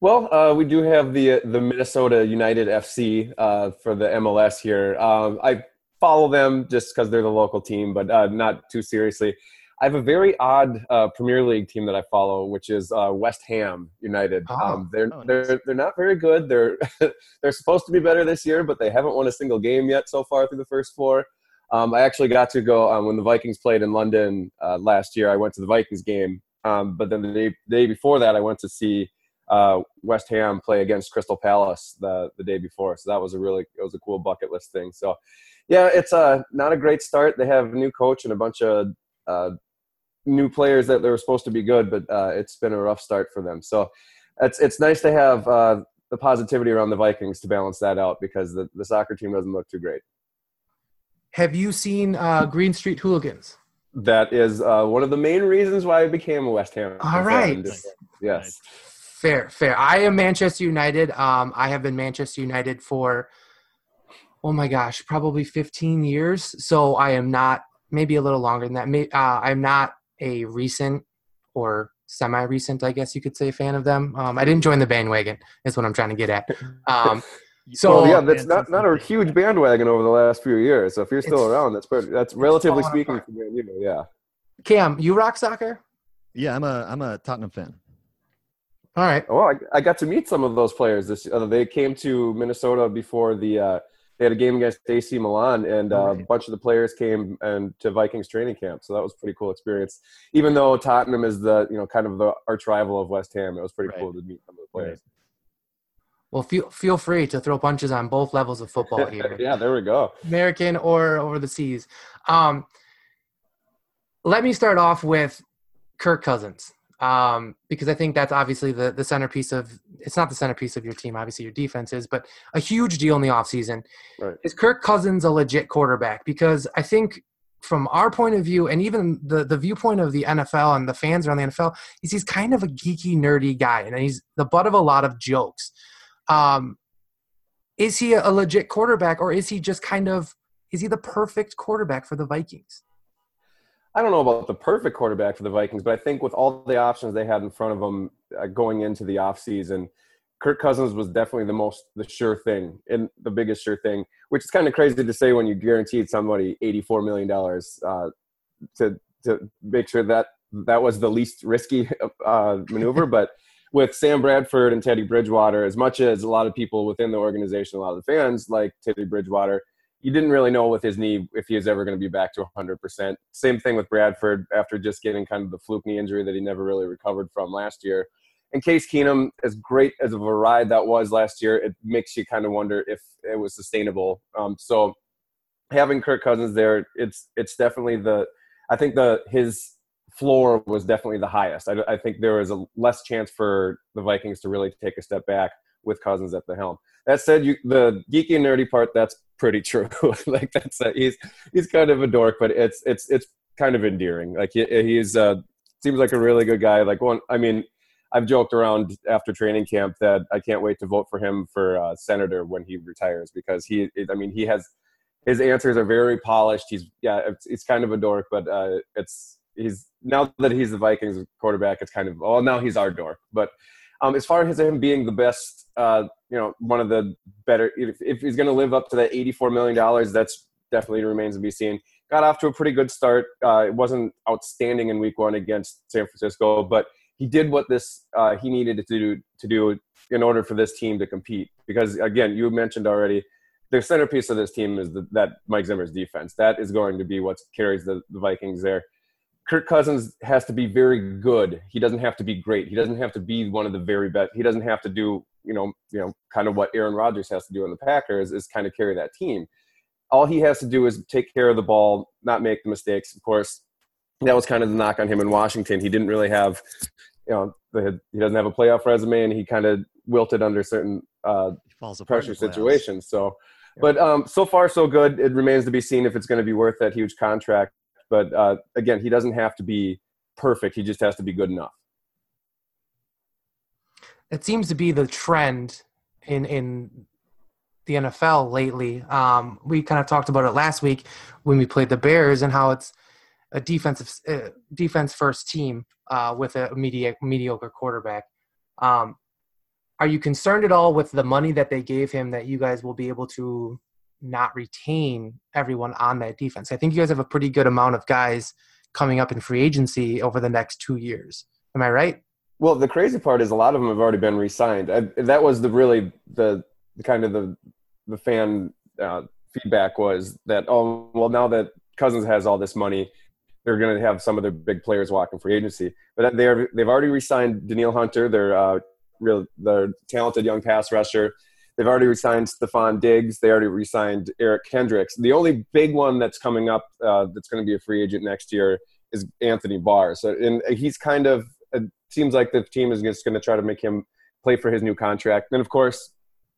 Well, uh, we do have the the Minnesota United F C uh, for the M L S here. Uh, I follow them just because they're the local team, but uh, not too seriously. I have a very odd uh, Premier League team that I follow, which is uh, West Ham United. Oh, um, they're oh, nice. they're they're not very good. They're they're supposed to be better this year, but they haven't won a single game yet so far through the first four. Um, I actually got to go um, when the Vikings played in London uh, last year. I went to the Vikings game, um, but then the day, day before that, I went to see uh, West Ham play against Crystal Palace the the day before. So that was a really it was a cool bucket list thing. So yeah, it's uh, not a great start. They have a new coach and a bunch of uh, new players that they were supposed to be good, but uh, it's been a rough start for them. So it's it's nice to have uh, the positivity around the Vikings to balance that out, because the, the soccer team doesn't look too great. Have you seen uh, Green Street Hooligans? That is uh, one of the main reasons why I became a West Ham. All right. Just, yes. Fair, fair. I am Manchester United. Um, I have been Manchester United for, oh my gosh, probably fifteen years. So I am not, maybe a little longer than that. May, uh, I'm not a recent or semi-recent, I guess you could say, fan of them. Um, I didn't join the bandwagon is what I'm trying to get at. Um, so well, yeah, that's not, not a huge bandwagon over the last few years. So if you're still around, that's pretty, that's relatively speaking. You know, yeah. Cam, you rock soccer? Yeah, I'm a I'm a Tottenham fan. All right. Well, I, I got to meet some of those players. This uh, they came to Minnesota before the uh, – they had a game against A C Milan, and uh, right. a bunch of the players came and to Vikings training camp. So that was a pretty cool experience. Even though Tottenham is the, you know, kind of the arch rival of West Ham, it was pretty right. cool to meet some of the players. Right. Well, feel feel free to throw punches on both levels of football here. Yeah, there we go. American or over the seas. Um, let me start off with Kirk Cousins, um, because I think that's obviously the the centerpiece of – it's not the centerpiece of your team, obviously your defense is, but a huge deal in the offseason. Right. Is Kirk Cousins a legit quarterback? Because I think from our point of view, and even the, the viewpoint of the N F L and the fans around the N F L, is he's kind of a geeky, nerdy guy, and he's the butt of a lot of jokes. Um, is he a legit quarterback, or is he just kind of Is he the perfect quarterback for the Vikings? I don't know about the perfect quarterback for the Vikings, but I think with all the options they had in front of them uh, going into the offseason, Kirk Cousins was definitely the most the sure thing and the biggest sure thing, which is kind of crazy to say when you guaranteed somebody eighty-four million dollars uh, to to make sure that that was the least risky uh, maneuver. But with Sam Bradford and Teddy Bridgewater, as much as a lot of people within the organization, a lot of the fans like Teddy Bridgewater, you didn't really know with his knee if he was ever going to be back to one hundred percent. Same thing with Bradford after just getting kind of the fluke knee injury that he never really recovered from last year. And Case Keenum, as great as of a ride that was last year, it makes you kind of wonder if it was sustainable. Um, so having Kirk Cousins there, it's it's definitely the – I think the his floor was definitely the highest. I, I think there was a less chance for the Vikings to really take a step back with Cousins at the helm. That said, you, the geeky and nerdy part, that's pretty true. Like that's a, he's he's kind of a dork, but it's it's it's kind of endearing. Like he, he's uh, seems like a really good guy. Like one, I mean. I've joked around after training camp that I can't wait to vote for him for uh, senator when he retires, because he, I mean, he has, his answers are very polished. He's, yeah, it's, it's kind of a dork, but uh, it's, he's, now that he's the Vikings quarterback, it's kind of, oh, well, now he's our dork. But um, as far as him being the best, uh, you know, one of the better, if, if he's going to live up to that eighty-four million dollars, that's definitely remains to be seen. Got off to a pretty good start. Uh, it wasn't outstanding in week one against San Francisco, but he did what this uh, he needed to do to do in order for this team to compete. Because again, you mentioned already, the centerpiece of this team is the, that Mike Zimmer's defense. That is going to be what carries the, the Vikings there. Kirk Cousins has to be very good. He doesn't have to be great. He doesn't have to be one of the very best. He doesn't have to do you know you know kind of what Aaron Rodgers has to do in the Packers is kind of carry that team. All he has to do is take care of the ball, not make the mistakes. Of course, that was kind of the knock on him in Washington. He didn't really have. You know, the, he doesn't have a playoff resume, and he kind of wilted under certain uh, pressure situations. So, yeah. But um, so far, so good. It remains to be seen if it's going to be worth that huge contract. But, uh, again, he doesn't have to be perfect. He just has to be good enough. It seems to be the trend in in the N F L lately. Um, we kind of talked about it last week when we played the Bears and how it's a defensive uh, defense first team. Uh, with a media, mediocre quarterback. Um, are you concerned at all with the money that they gave him that you guys will be able to not retain everyone on that defense? I think you guys have a pretty good amount of guys coming up in free agency over the next two years. Am I right? Well, the crazy part is a lot of them have already been re-signed. I, that was the really the, the kind of the, the fan uh, feedback was that, oh, well, now that Cousins has all this money, they're going to have some of their big players walking free agency, but they're they've already re-signed Danielle Hunter, their uh, real their talented young pass rusher. They've already re-signed Stephon Diggs. They already re-signed Eric Kendricks. The only big one that's coming up uh, that's going to be a free agent next year is Anthony Barr. So and he's kind of it seems like the team is just going to try to make him play for his new contract. And of course,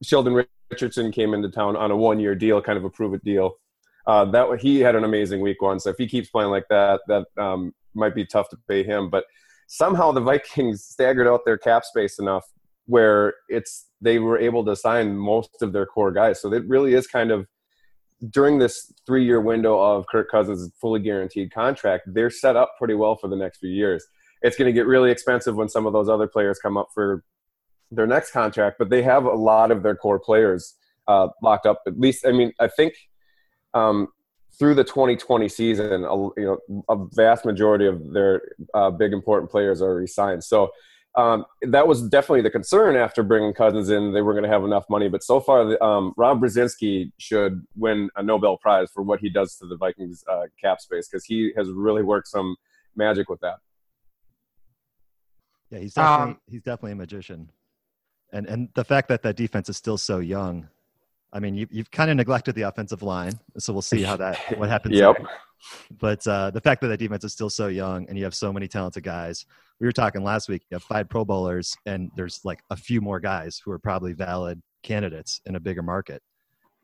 Sheldon Richardson came into town on a one-year deal, kind of a prove it deal. Uh, that he had an amazing week one, so if he keeps playing like that, that um, might be tough to pay him. But somehow the Vikings staggered out their cap space enough where it's they were able to sign most of their core guys. So it really is kind of during this three-year window of Kirk Cousins' fully guaranteed contract, they're set up pretty well for the next few years. It's going to get really expensive when some of those other players come up for their next contract, but they have a lot of their core players uh, locked up. At least, I mean, I think. Um, through the twenty twenty season, a, you know, a vast majority of their uh, big important players are re-signed. So um, that was definitely the concern after bringing Cousins in. They were going to have enough money. But so far, um, Rob Brzezinski should win a Nobel Prize for what he does to the Vikings uh, cap space, because he has really worked some magic with that. Yeah, he's definitely, um, he's definitely a magician. And, and the fact that that defense is still so young – I mean, you, you've kind of neglected the offensive line, so we'll see how that what happens. Yep. There. But uh, the fact that that defense is still so young, and you have so many talented guys. We were talking last week. You have five Pro Bowlers, and there's like a few more guys who are probably valid candidates in a bigger market.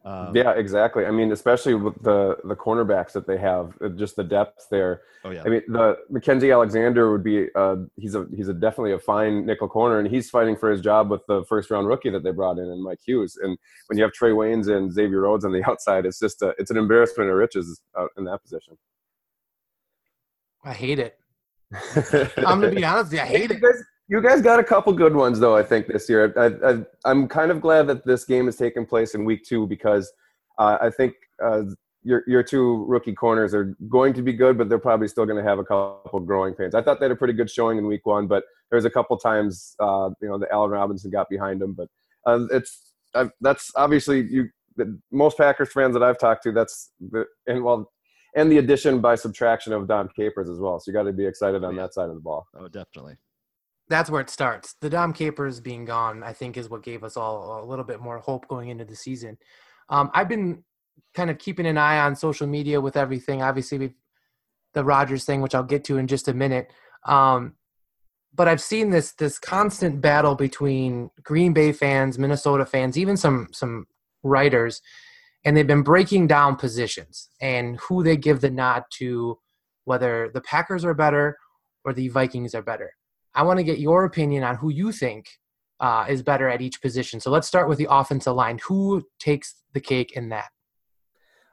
Um, yeah, exactly. I mean, especially with the, the cornerbacks that they have, just the depth there. Oh, yeah. I mean, the Mackenzie Alexander would be uh, he's a he's a definitely a fine nickel corner, and he's fighting for his job with the first round rookie that they brought in and Mike Hughes. And when you have Trey Waynes and Xavier Rhodes on the outside, it's just a, it's an embarrassment of riches out in that position. I hate it. I'm gonna be honest with you, I hate it. You guys got a couple good ones, though, I think, this year. I, I, I'm kind of glad that this game is taking place in week two because uh, I think uh, your your two rookie corners are going to be good, but they're probably still going to have a couple growing pains. I thought they had a pretty good showing in week one, but there was a couple times, uh, you know, that Allen Robinson got behind him. But uh, it's uh, that's obviously you. The, most Packers fans that I've talked to, that's the, and well, and the addition by subtraction of Dom Capers as well. So you got to be excited on that side of the ball. Oh, definitely. That's where it starts. The Dom Capers being gone, I think, is what gave us all a little bit more hope going into the season. Um, I've been kind of keeping an eye on social media with everything. Obviously, we've, the Rodgers thing, which I'll get to in just a minute. Um, but I've seen this this constant battle between Green Bay fans, Minnesota fans, even some some writers, and they've been breaking down positions and who they give the nod to, whether the Packers are better or the Vikings are better. I want to get your opinion on who you think uh, is better at each position. So let's start with the offensive line. Who takes the cake in that?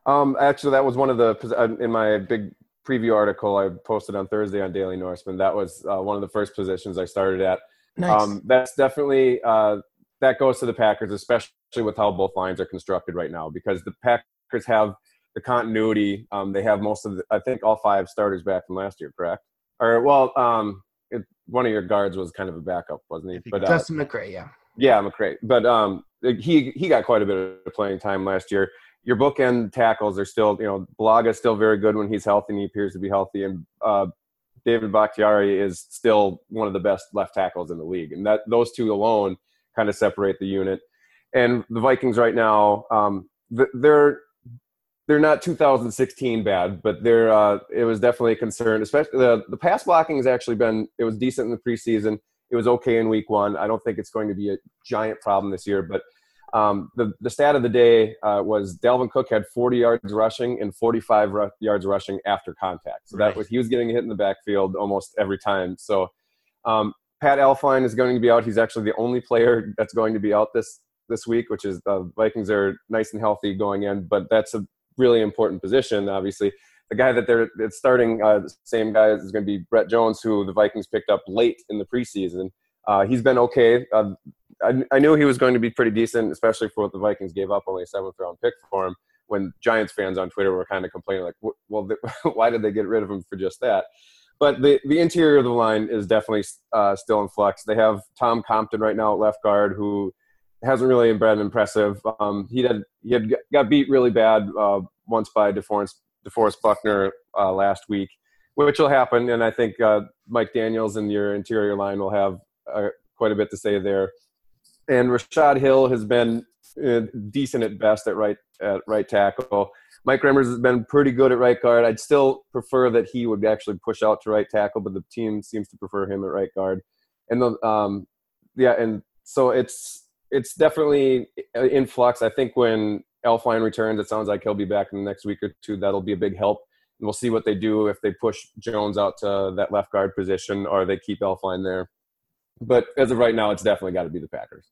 Um, actually, that was one of the – in my big preview article I posted on Thursday on Daily Norseman, that was uh, one of the first positions I started at. Nice. Um, that's definitely uh, – that goes to the Packers, especially with how both lines are constructed right now, because the Packers have the continuity. Um, they have most of the – I think all five starters back from last year, correct? Or, well um, – It, one of your guards was kind of a backup, wasn't he? But, uh, Justin McCray, yeah. Yeah, McCray. But um, he he got quite a bit of playing time last year. Your bookend tackles are still, you know, Blaga is still very good when he's healthy, and he appears to be healthy. And uh, David Bakhtiari is still one of the best left tackles in the league. And that those two alone kind of separate the unit. And the Vikings right now, um, they're – They're not two thousand sixteen bad, but they're uh, it was definitely a concern. Especially the the pass blocking has actually been it was decent in the preseason. It was okay in week one. I don't think it's going to be a giant problem this year. But um, the the stat of the day uh, was Dalvin Cook had forty yards rushing and forty-five r- yards rushing after contact. So right. that was he was getting hit in the backfield almost every time. So um, Pat Elflein is going to be out. He's actually the only player that's going to be out this this week, which is the Vikings are nice and healthy going in, but that's a really important position. Obviously, the guy that they're it's starting, uh, the same guy is going to be Brett Jones, who the Vikings picked up late in the preseason. Uh, he's been okay. Uh, I, I knew he was going to be pretty decent, especially for what the Vikings gave up, only a seventh round pick for him. When Giants fans on Twitter were kind of complaining, like, well, the, why did they get rid of him for just that? But the the interior of the line is definitely uh, still in flux. They have Tom Compton right now at left guard, who hasn't really been impressive. Um, he did he had got beat really bad uh, once by DeForest DeForest Buckner uh, last week, which will happen. And I think uh, Mike Daniels and your interior line will have uh, quite a bit to say there. And Rashad Hill has been uh, decent at best at right at right tackle. Mike Remmers has been pretty good at right guard. I'd still prefer that he would actually push out to right tackle, but the team seems to prefer him at right guard. And the um, yeah, and so it's. It's definitely in flux. I think when Elflein returns, it sounds like he'll be back in the next week or two. That'll be a big help. And we'll see what they do if they push Jones out to that left guard position or they keep Elflein there. But as of right now, it's definitely got to be the Packers.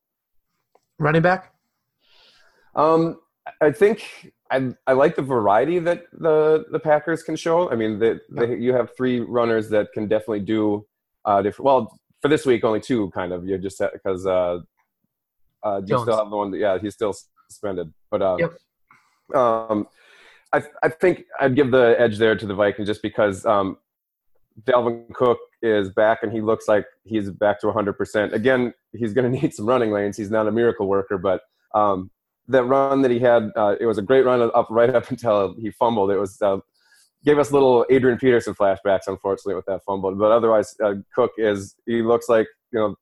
Running back? Um, I think I I like the variety that the, the Packers can show. I mean, the, yeah. they, you have three runners that can definitely do uh, different. Well, for this week, only two kind of. You just because uh, – Uh, do you still have the one? That, yeah, he's still suspended. But uh, yep. um, I I think I'd give the edge there to the Vikings just because um, Dalvin Cook is back and he looks like he's back to one hundred percent. Again, he's going to need some running lanes. He's not a miracle worker, but um, that run that he had, uh, it was a great run up right up until he fumbled. It was uh, gave us little Adrian Peterson flashbacks, unfortunately, with that fumble. But otherwise, uh, Cook is he looks like you know.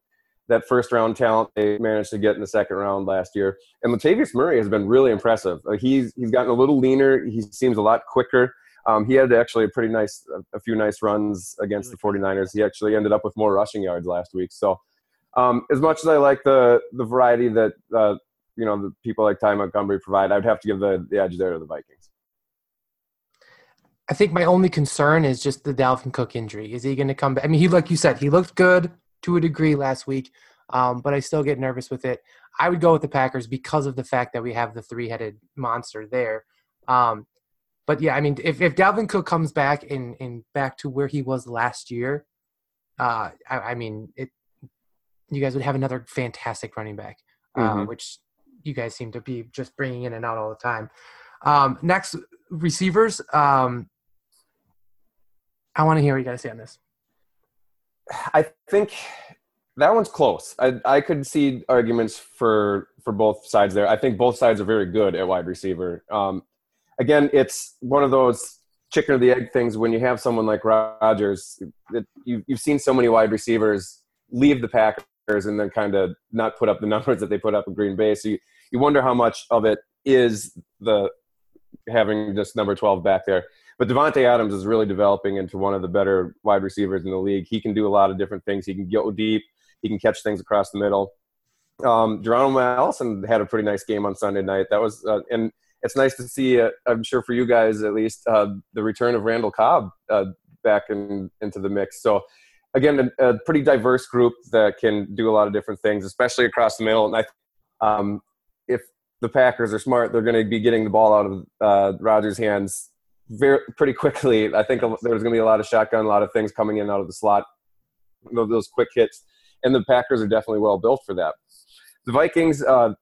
That first-round talent they managed to get in the second round last year. And Latavius Murray has been really impressive. Uh, he's he's gotten a little leaner. He seems a lot quicker. Um, he had actually a pretty nice – a few nice runs against the 49ers. He actually ended up with more rushing yards last week. So um, as much as I like the the variety that uh, you know, the people like Ty Montgomery provide, I'd have to give the, the edge there to the Vikings. I think my only concern is just the Dalvin Cook injury. Is he going to come back? I mean, he, like you said, he looked good to a degree last week, um, but I still get nervous with it. I would go with the Packers because of the fact that we have the three-headed monster there. Um, but, yeah, I mean, if, if Dalvin Cook comes back and, and back to where he was last year, uh, I, I mean, it, you guys would have another fantastic running back, uh, mm-hmm. which you guys seem to be just bringing in and out all the time. Um, next, receivers. Um, I want to hear what you guys say on this. I think that one's close. I I could see arguments for for both sides there. I think both sides are very good at wide receiver. Um, again, it's one of those chicken or the egg things. When you have someone like Rodgers, it, you, you've seen so many wide receivers leave the Packers and then kind of not put up the numbers that they put up in Green Bay. So you, you wonder how much of it is the having just number twelve back there. But Devontae Adams is really developing into one of the better wide receivers in the league. He can do a lot of different things. He can go deep. He can catch things across the middle. Um, Geronimo Allison had a pretty nice game on Sunday night. That was, uh, and it's nice to see, uh, I'm sure for you guys at least, uh, the return of Randall Cobb uh, back in, into the mix. So, again, a, a pretty diverse group that can do a lot of different things, especially across the middle. And I, um, if the Packers are smart, they're going to be getting the ball out of uh, Rodgers' hands very pretty quickly. I think there's going to be a lot of shotgun, a lot of things coming in out of the slot, those quick hits. And the Packers are definitely well built for that. The Vikings, uh,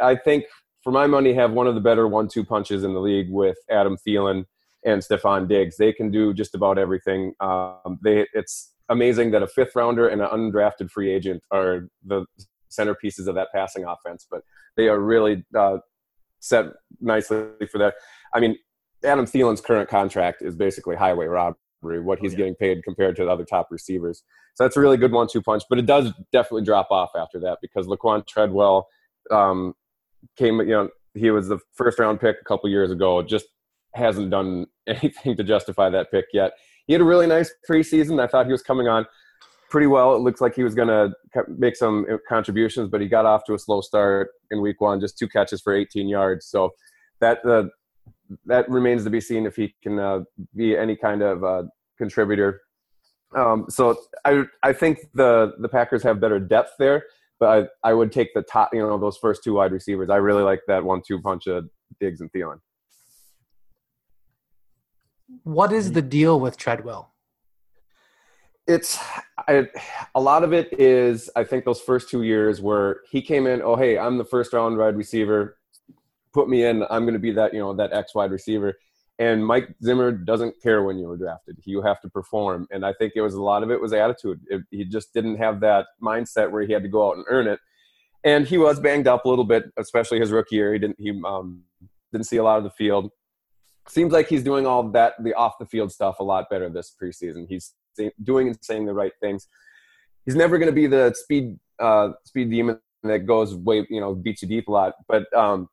I think, for my money, have one of the better one two punches in the league with Adam Thielen and Stephon Diggs. They can do just about everything. Um, they it's amazing that a fifth rounder and an undrafted free agent are the centerpieces of that passing offense, but they are really uh, set nicely for that. I mean, Adam Thielen's current contract is basically highway robbery, what he's oh, yeah. getting paid compared to the other top receivers. So that's a really good one two punch, but it does definitely drop off after that because Laquan Treadwell um, came, you know, he was the first round pick a couple years ago, just hasn't done anything to justify that pick yet. He had a really nice preseason. I thought he was coming on pretty well. It looks like he was going to make some contributions, but he got off to a slow start in week one, just two catches for eighteen yards. So that uh, that remains to be seen if he can uh, be any kind of uh, contributor. Um, so I I think the, the Packers have better depth there, but I, I would take the top, you know, those first two wide receivers. I really like that one two punch of Diggs and Thielen. What is the deal with Treadwell? It's I, a lot of it is, I think, those first two years where he came in, oh, hey, I'm the first round wide receiver. Put me in. I'm going to be that, you know, that X wide receiver. And Mike Zimmer doesn't care when you were drafted. You have to perform. And I think it was a lot of it was attitude. It, he just didn't have that mindset where he had to go out and earn it. And he was banged up a little bit, especially his rookie year. He didn't, he um, didn't see a lot of the field. Seems like he's doing all that, the off-the-field stuff, a lot better this preseason. He's doing and saying the right things. He's never going to be the speed uh, speed demon that goes way, you know, beats you deep a lot. But um,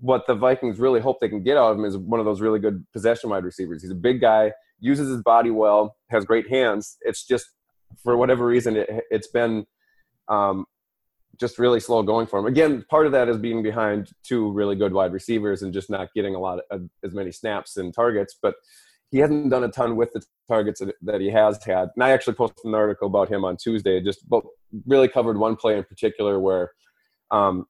what the Vikings really hope they can get out of him is one of those really good possession wide receivers. He's a big guy, uses his body well, has great hands. It's just, for whatever reason, it, it's been um, just really slow going for him. Again, part of that is being behind two really good wide receivers and just not getting a lot of, as many snaps and targets, but he hasn't done a ton with the targets that he has had. And I actually posted an article about him on Tuesday, just really covered one play in particular where um,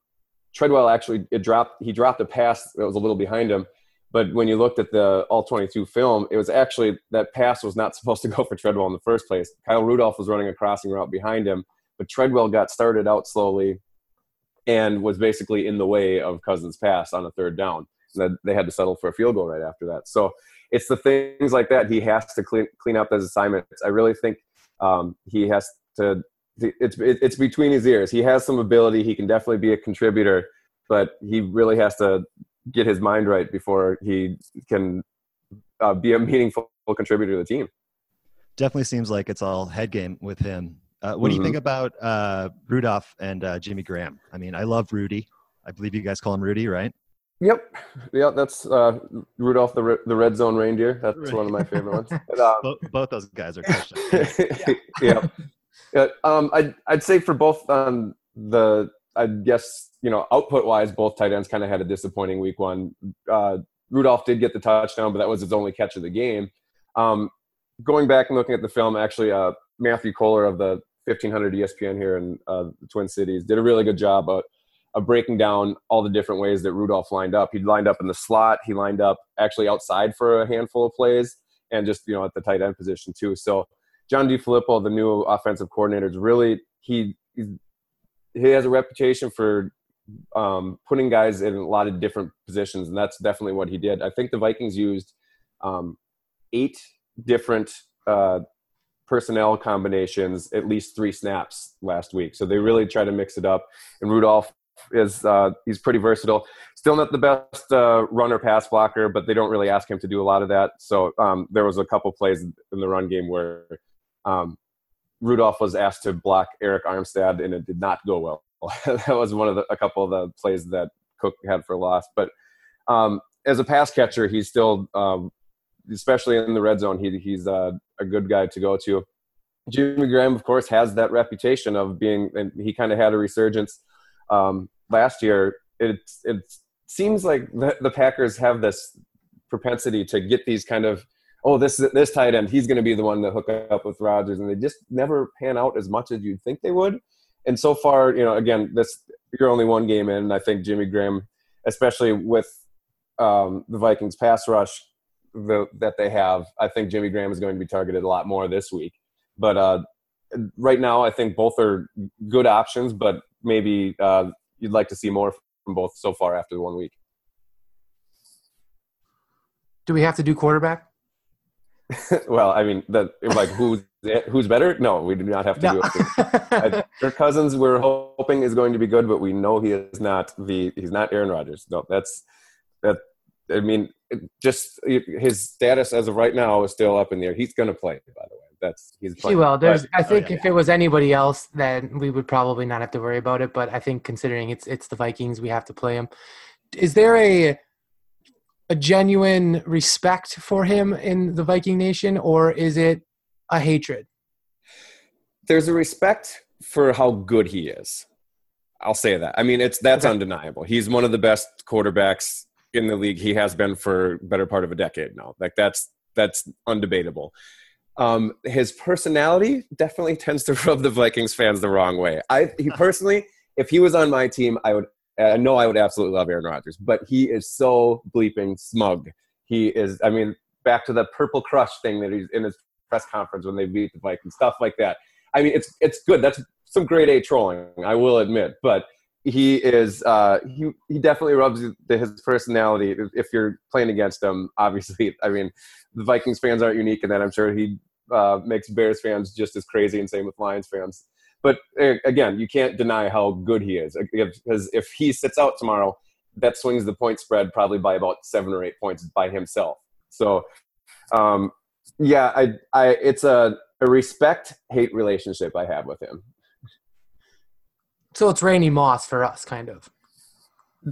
Treadwell actually, it dropped, he dropped a pass that was a little behind him. But when you looked at the all twenty-two film, it was actually, that pass was not supposed to go for Treadwell in the first place. Kyle Rudolph was running a crossing route behind him. But Treadwell got started out slowly and was basically in the way of Cousins' pass on a third down. So they had to settle for a field goal right after that. So it's the things like that. He has to clean, clean up his assignments. I really think um, he has to – it's it's between his ears. He has some ability. He can definitely be a contributor, but he really has to get his mind right before he can uh, be a meaningful contributor to the team. Definitely seems like it's all head game with him. Uh, what do you mm-hmm. think about uh, Rudolph and uh, Jimmy Graham? I mean, I love Rudy. I believe you guys call him Rudy, right? Yep. Yeah, that's uh, Rudolph the re- the Red Zone Reindeer. That's right. One of my favorite ones. But, um, both, both those guys are good. yeah. yeah. yeah. Um, I'd, I'd say for both um, the I guess, you know, output-wise, both tight ends kind of had a disappointing week one. Uh, Rudolph did get the touchdown, but that was his only catch of the game. Um, going back and looking at the film, actually, uh, Matthew Kohler of the fifteen hundred E S P N here in uh, the Twin Cities did a really good job of, of breaking down all the different ways that Rudolph lined up. He lined up in the slot. He lined up actually outside for a handful of plays and just, you know, at the tight end position too. So John DeFilippo, the new offensive coordinator, is really he he has a reputation for um, putting guys in a lot of different positions, and that's definitely what he did. I think the Vikings used um, eight different uh, personnel combinations, at least three snaps last week. So they really try to mix it up. And Rudolph is uh, he's pretty versatile. Still not the best uh, runner pass blocker, but they don't really ask him to do a lot of that. So um, there was a couple plays in the run game where Um, Rudolph was asked to block Eric Armstead, and it did not go well. That was one of the, a couple of the plays that Cook had for loss. But um, as a pass catcher, he's still, um, especially in the red zone, he he's uh, a good guy to go to. Jimmy Graham, of course, has that reputation of being, and he kind of had a resurgence um, last year. It it seems like the, the Packers have this propensity to get these kind of, oh, this this tight end, he's going to be the one to hook up with Rodgers, and they just never pan out as much as you'd think they would. And so far, you know, again, this you're only one game in, and I think Jimmy Graham, especially with um, the Vikings' pass rush the, that they have, I think Jimmy Graham is going to be targeted a lot more this week. But uh, right now, I think both are good options, but maybe uh, you'd like to see more from both so far after one week. Do we have to do quarterback? Well, I mean, that like who's who's better? No, we do not have to no. do it. Kirk Cousins, we're hoping is going to be good, but we know he is not the he's not Aaron Rodgers. No, that's that. I mean, just his status as of right now is still up in the air. He's going to play, by the way. That's he's playing. He will. There's, I think, oh, yeah, if yeah. it was anybody else, then we would probably not have to worry about it. But I think considering it's it's the Vikings, we have to play him. Is there a a genuine respect for him in the Viking Nation, or is it a hatred? There's a respect for how good he is. I'll say that. I mean, it's that's okay. Undeniable. He's one of the best quarterbacks in the league. He has been for the better part of a decade now. Like that's that's undebatable. Um, his personality definitely tends to rub the Vikings fans the wrong way. I he personally, if he was on my team, I would I know I would absolutely love Aaron Rodgers, but he is so bleeping smug. He is, I mean, back to the purple crush thing that he's in his press conference when they beat the Vikings, stuff like that. I mean, it's it's good. That's some grade A trolling, I will admit. But he is, uh, he he definitely rubs his personality. If you're playing against him, obviously, I mean, the Vikings fans aren't unique in that. I'm sure he uh, makes Bears fans just as crazy, and same with Lions fans. But, again, you can't deny how good he is. Because if he sits out tomorrow, that swings the point spread probably by about seven or eight points by himself. So, um, yeah, I, I, it's a, a respect-hate relationship I have with him. So it's Randy Moss for us, kind of.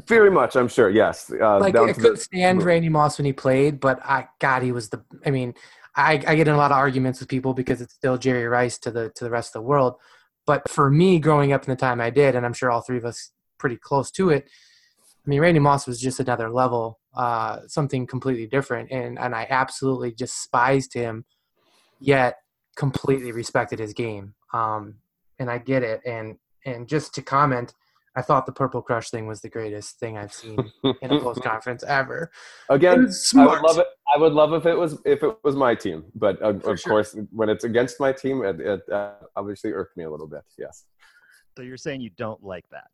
Very much, I'm sure, yes. Uh, like, I couldn't stand Randy Moss when he played, but, I God, he was the – I mean, I, I get in a lot of arguments with people because it's still Jerry Rice to the to the rest of the world. But for me, growing up in the time I did, and I'm sure all three of us pretty close to it, I mean, Randy Moss was just another level, uh, something completely different. And, and I absolutely despised him, yet completely respected his game. Um, and I get it. And and just to comment, I thought the Purple Crush thing was the greatest thing I've seen in a post conference ever. Again, I would love it. I would love if it was if it was my team, but uh, of sure. course, when it's against my team, it, it uh, obviously irked me a little bit. Yes. So you're saying you don't like that?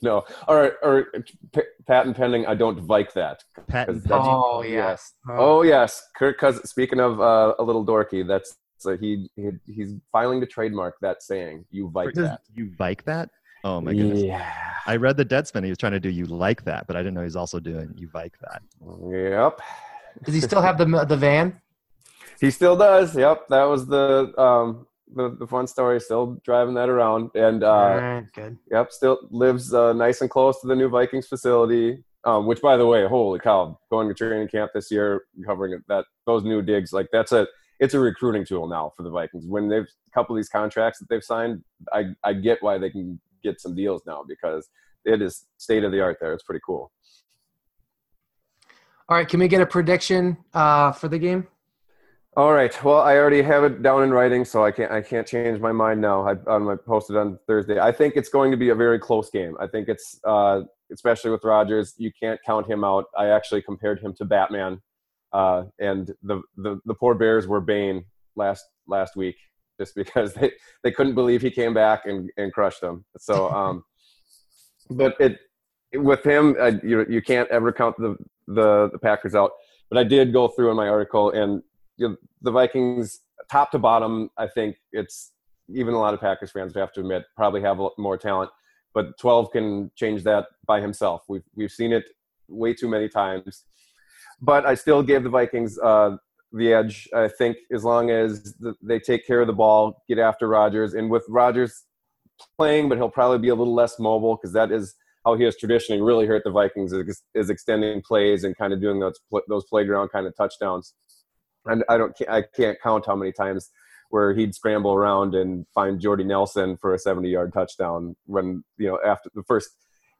No. All right. Or p- patent pending. I don't like that. Patent. Oh yes. yes. Oh. oh yes. Kirk Cousins. Speaking of uh, a little dorky, that's uh, he, he he's filing to trademark that saying. You like that? You like that? Oh my goodness! Yeah. I read the Deadspin. He was trying to do "you like that," but I didn't know he's also doing "you like that." Yep. Does he still have the the van? He still does. Yep, that was the um the, the fun story. Still driving that around, and uh, all right, good. Yep, still lives uh, nice and close to the new Vikings facility. Um, which, by the way, holy cow! Going to training camp this year, covering that those new digs, like that's a it's a recruiting tool now for the Vikings. When they've a couple of these contracts that they've signed, I I get why they can get some deals now because it is state of the art there. It's pretty cool. All right. Can we get a prediction uh, for the game? All right. Well, I already have it down in writing, so I can't I can't change my mind now. I, I posted on Thursday. I think it's going to be a very close game. I think it's uh, especially with Rodgers, you can't count him out. I actually compared him to Batman, uh, and the, the the poor Bears were Bane last last week just because they, they couldn't believe he came back and, and crushed them. So, um, but it with him, uh, you you can't ever count the, the the Packers out. But I did go through in my article and. The Vikings, top to bottom, I think it's even a lot of Packers fans have to admit probably have more talent, but twelve can change that by himself. We've we've seen it way too many times, but I still gave the Vikings uh, the edge. I think as long as the, they take care of the ball, get after Rodgers, and with Rodgers playing, but he'll probably be a little less mobile because that is how he has traditionally really hurt the Vikings is, is extending plays and kind of doing those those playground kind of touchdowns. And I don't, I can't count how many times where he'd scramble around and find Jordy Nelson for a seventy-yard touchdown when, you know, after the first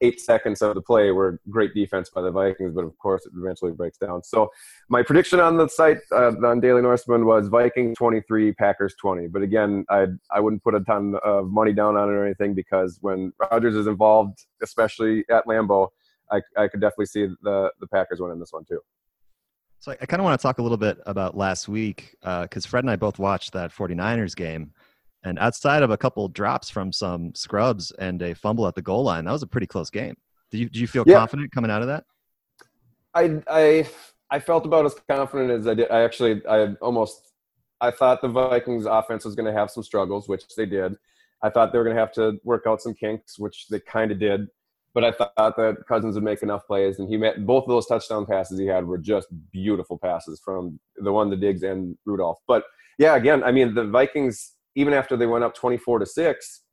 eight seconds of the play were great defense by the Vikings, but of course it eventually breaks down. So my prediction on the site uh, on Daily Norseman was Vikings twenty-three, Packers twenty. But again, I I wouldn't put a ton of money down on it or anything because when Rodgers is involved, especially at Lambeau, I I could definitely see the the Packers winning this one too. So I kind of want to talk a little bit about last week because uh, Fred and I both watched that 49ers game. And outside of a couple drops from some scrubs and a fumble at the goal line, that was a pretty close game. Did you, did you feel yeah. confident coming out of that? I, I I felt about as confident as I did. I actually, I almost, I thought the Vikings offense was going to have some struggles, which they did. I thought they were going to have to work out some kinks, which they kind of did. But I thought that Cousins would make enough plays, and he met both of those touchdown passes he had were just beautiful passes from the one to Diggs and Rudolph. But yeah, again, I mean the Vikings, even after they went up twenty-four to six,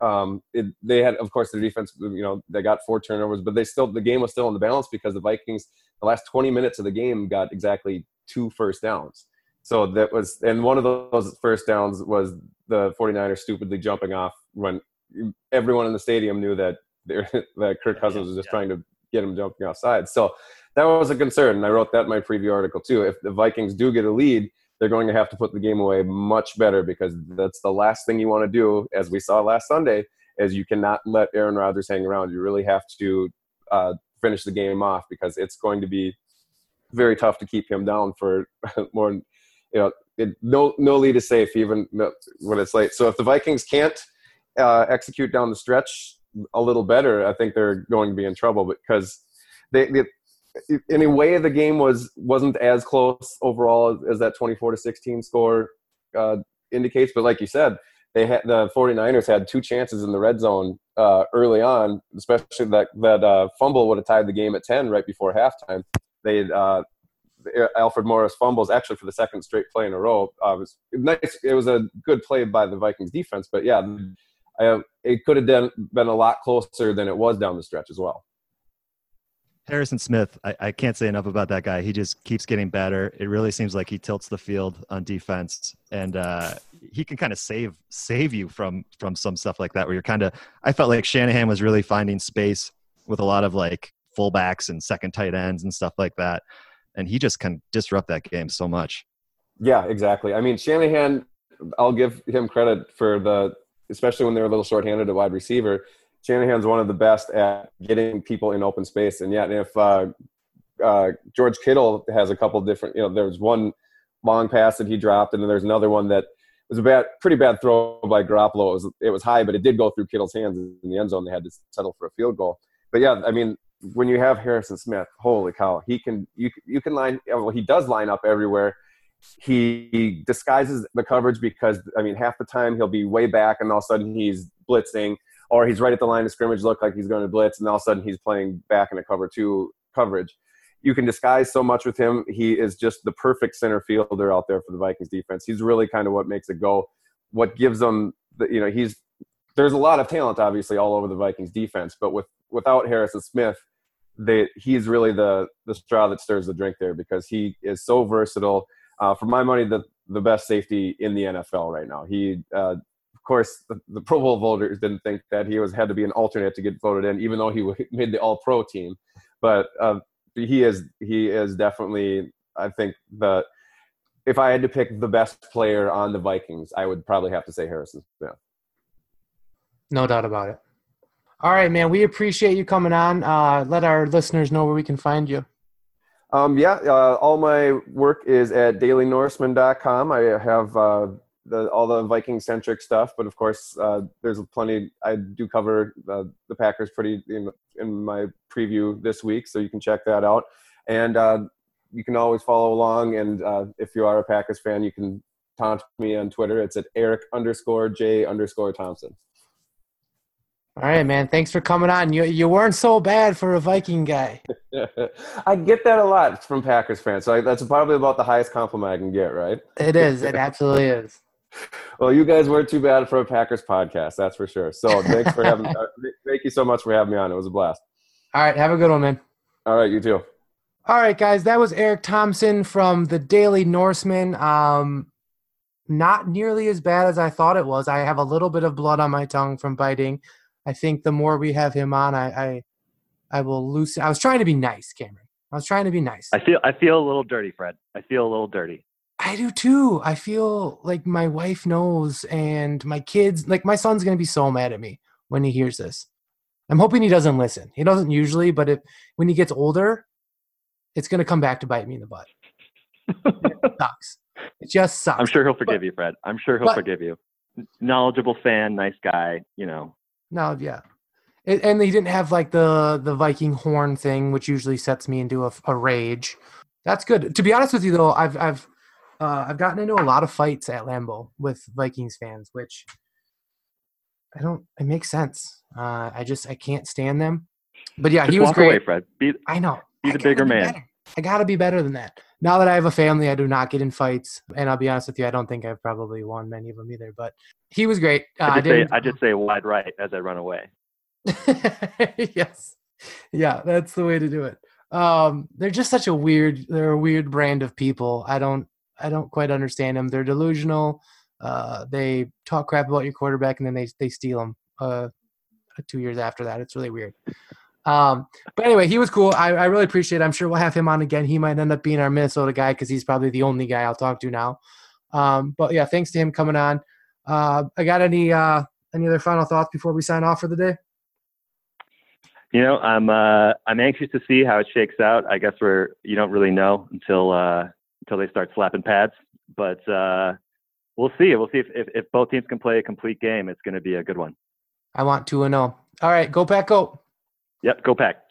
um, it, they had, of course, their defense. You know, they got four turnovers, but they still the game was still in the balance because the Vikings, the last twenty minutes of the game, got exactly two first downs. So that was, and one of those first downs was the 49ers stupidly jumping off when everyone in the stadium knew that. That Kirk Cousins was just yeah. trying to get him jumping outside. So that was a concern, and I wrote that in my preview article too. If the Vikings do get a lead, they're going to have to put the game away much better because that's the last thing you want to do, as we saw last Sunday, is you cannot let Aaron Rodgers hang around. You really have to uh, finish the game off because it's going to be very tough to keep him down for more, you know, it, no, no lead is safe even when it's late. So if the Vikings can't uh, execute down the stretch a little better, I think they're going to be in trouble because they, they in a way the game was wasn't as close overall as that twenty-four to sixteen score uh indicates, but like you said, they had the 49ers had two chances in the red zone uh early on, especially that that uh fumble would have tied the game at ten right before halftime. They uh Alfred Morris fumbles actually for the second straight play in a row. Uh, it was nice, it was a good play by the Vikings defense, but yeah, I, it could have done, been a lot closer than it was down the stretch as well. Harrison Smith, I, I can't say enough about that guy. He just keeps getting better. It really seems like he tilts the field on defense, and uh, he can kind of save save you from from some stuff like that where you're kind of – I felt like Shanahan was really finding space with a lot of like fullbacks and second tight ends and stuff like that, and he just can disrupt that game so much. Yeah, exactly. I mean, Shanahan, I'll give him credit for the – especially when they're a little shorthanded at wide receiver, Shanahan's one of the best at getting people in open space. And yet, if uh, uh, George Kittle has a couple different, you know, there's one long pass that he dropped, and then there's another one that was a bad, pretty bad throw by Garoppolo. It was, it was high, but it did go through Kittle's hands in the end zone. They had to settle for a field goal. But yeah, I mean, when you have Harrison Smith, holy cow, he can you you can line. Well, he does line up everywhere. He disguises the coverage because, I mean, half the time he'll be way back and all of a sudden he's blitzing, or he's right at the line of scrimmage, look like he's going to blitz, and all of a sudden he's playing back in a cover two coverage. You can disguise so much with him. He is just the perfect center fielder out there for the Vikings defense. He's really kind of what makes it go, what gives them the, you know, he's there's a lot of talent, obviously, all over the Vikings defense, but with without Harrison Smith, they, he's really the, the straw that stirs the drink there because he is so versatile. Uh, for my money, the, the best safety in the N F L right now. He uh, course, the, the Pro Bowl voters didn't think that he was had to be an alternate to get voted in, even though he made the All-Pro team. But uh, he is he is definitely, I think, the if I had to pick the best player on the Vikings, I would probably have to say Harrison Smith. No doubt about it. All right, man. We appreciate you coming on. Uh, let our listeners know where we can find you. Um, yeah, uh, all my work is at daily norseman dot com. I have uh, the, all the Viking-centric stuff, but of course, uh, there's plenty. I do cover uh, the Packers pretty in, in my preview this week, so you can check that out. And uh, you can always follow along. And uh, if you are a Packers fan, you can taunt me on Twitter. It's at Eric underscore J underscore Thompson. All right, man. Thanks for coming on. You you weren't so bad for a Viking guy. I get that a lot from Packers fans. So I, that's probably about the highest compliment I can get, right? It is. It absolutely is. Well, you guys weren't too bad for a Packers podcast, that's for sure. So thanks for having. uh, thank you so much for having me on. It was a blast. All right, have a good one, man. All right, you too. All right, guys. That was Eric Thompson from the Daily Norseman. Um, not nearly as bad as I thought it was. I have a little bit of blood on my tongue from biting. I think the more we have him on, I, I, I will loosen. I was trying to be nice, Cameron. I was trying to be nice. I feel, I feel a little dirty, Fred. I feel a little dirty. I do too. I feel like my wife knows, and my kids, like my son's going to be so mad at me when he hears this. I'm hoping he doesn't listen. He doesn't usually, but if when he gets older, it's going to come back to bite me in the butt. It sucks. It just sucks. I'm sure he'll forgive but, you, Fred. I'm sure he'll but, forgive you. Knowledgeable fan, nice guy, you know. No, yeah. It, and they didn't have like the, the Viking horn thing, which usually sets me into a, a rage. That's good. To be honest with you, though, I've I've uh, I've gotten into a lot of fights at Lambeau with Vikings fans, which I don't. It makes sense. Uh, I just I can't stand them. But yeah, just he was walk great. Away, Fred. Be, I know. Be the bigger be man. Better. I gotta be better than that. Now that I have a family, I do not get in fights, and I'll be honest with you, I don't think I've probably won many of them either. But he was great. Uh, I, just I, say, I just say wide right as I run away. Yes, yeah, that's the way to do it. Um, they're just such a weird. They're a weird brand of people. I don't. I don't quite understand them. They're delusional. Uh, they talk crap about your quarterback, and then they they steal them. Uh, two years after that, it's really weird. Um, but anyway, he was cool. I, I really appreciate it. I'm sure we'll have him on again. He might end up being our Minnesota guy because he's probably the only guy I'll talk to now. Um, but yeah, thanks to him coming on. Uh, I got any uh, any other final thoughts before we sign off for the day? You know, I'm uh, I'm anxious to see how it shakes out. I guess we're you don't really know until uh, until they start slapping pads. But uh, we'll see. We'll see if, if if both teams can play a complete game. It's going to be a good one. I want two and oh. All right, go Pack, go. Yep, go Pack.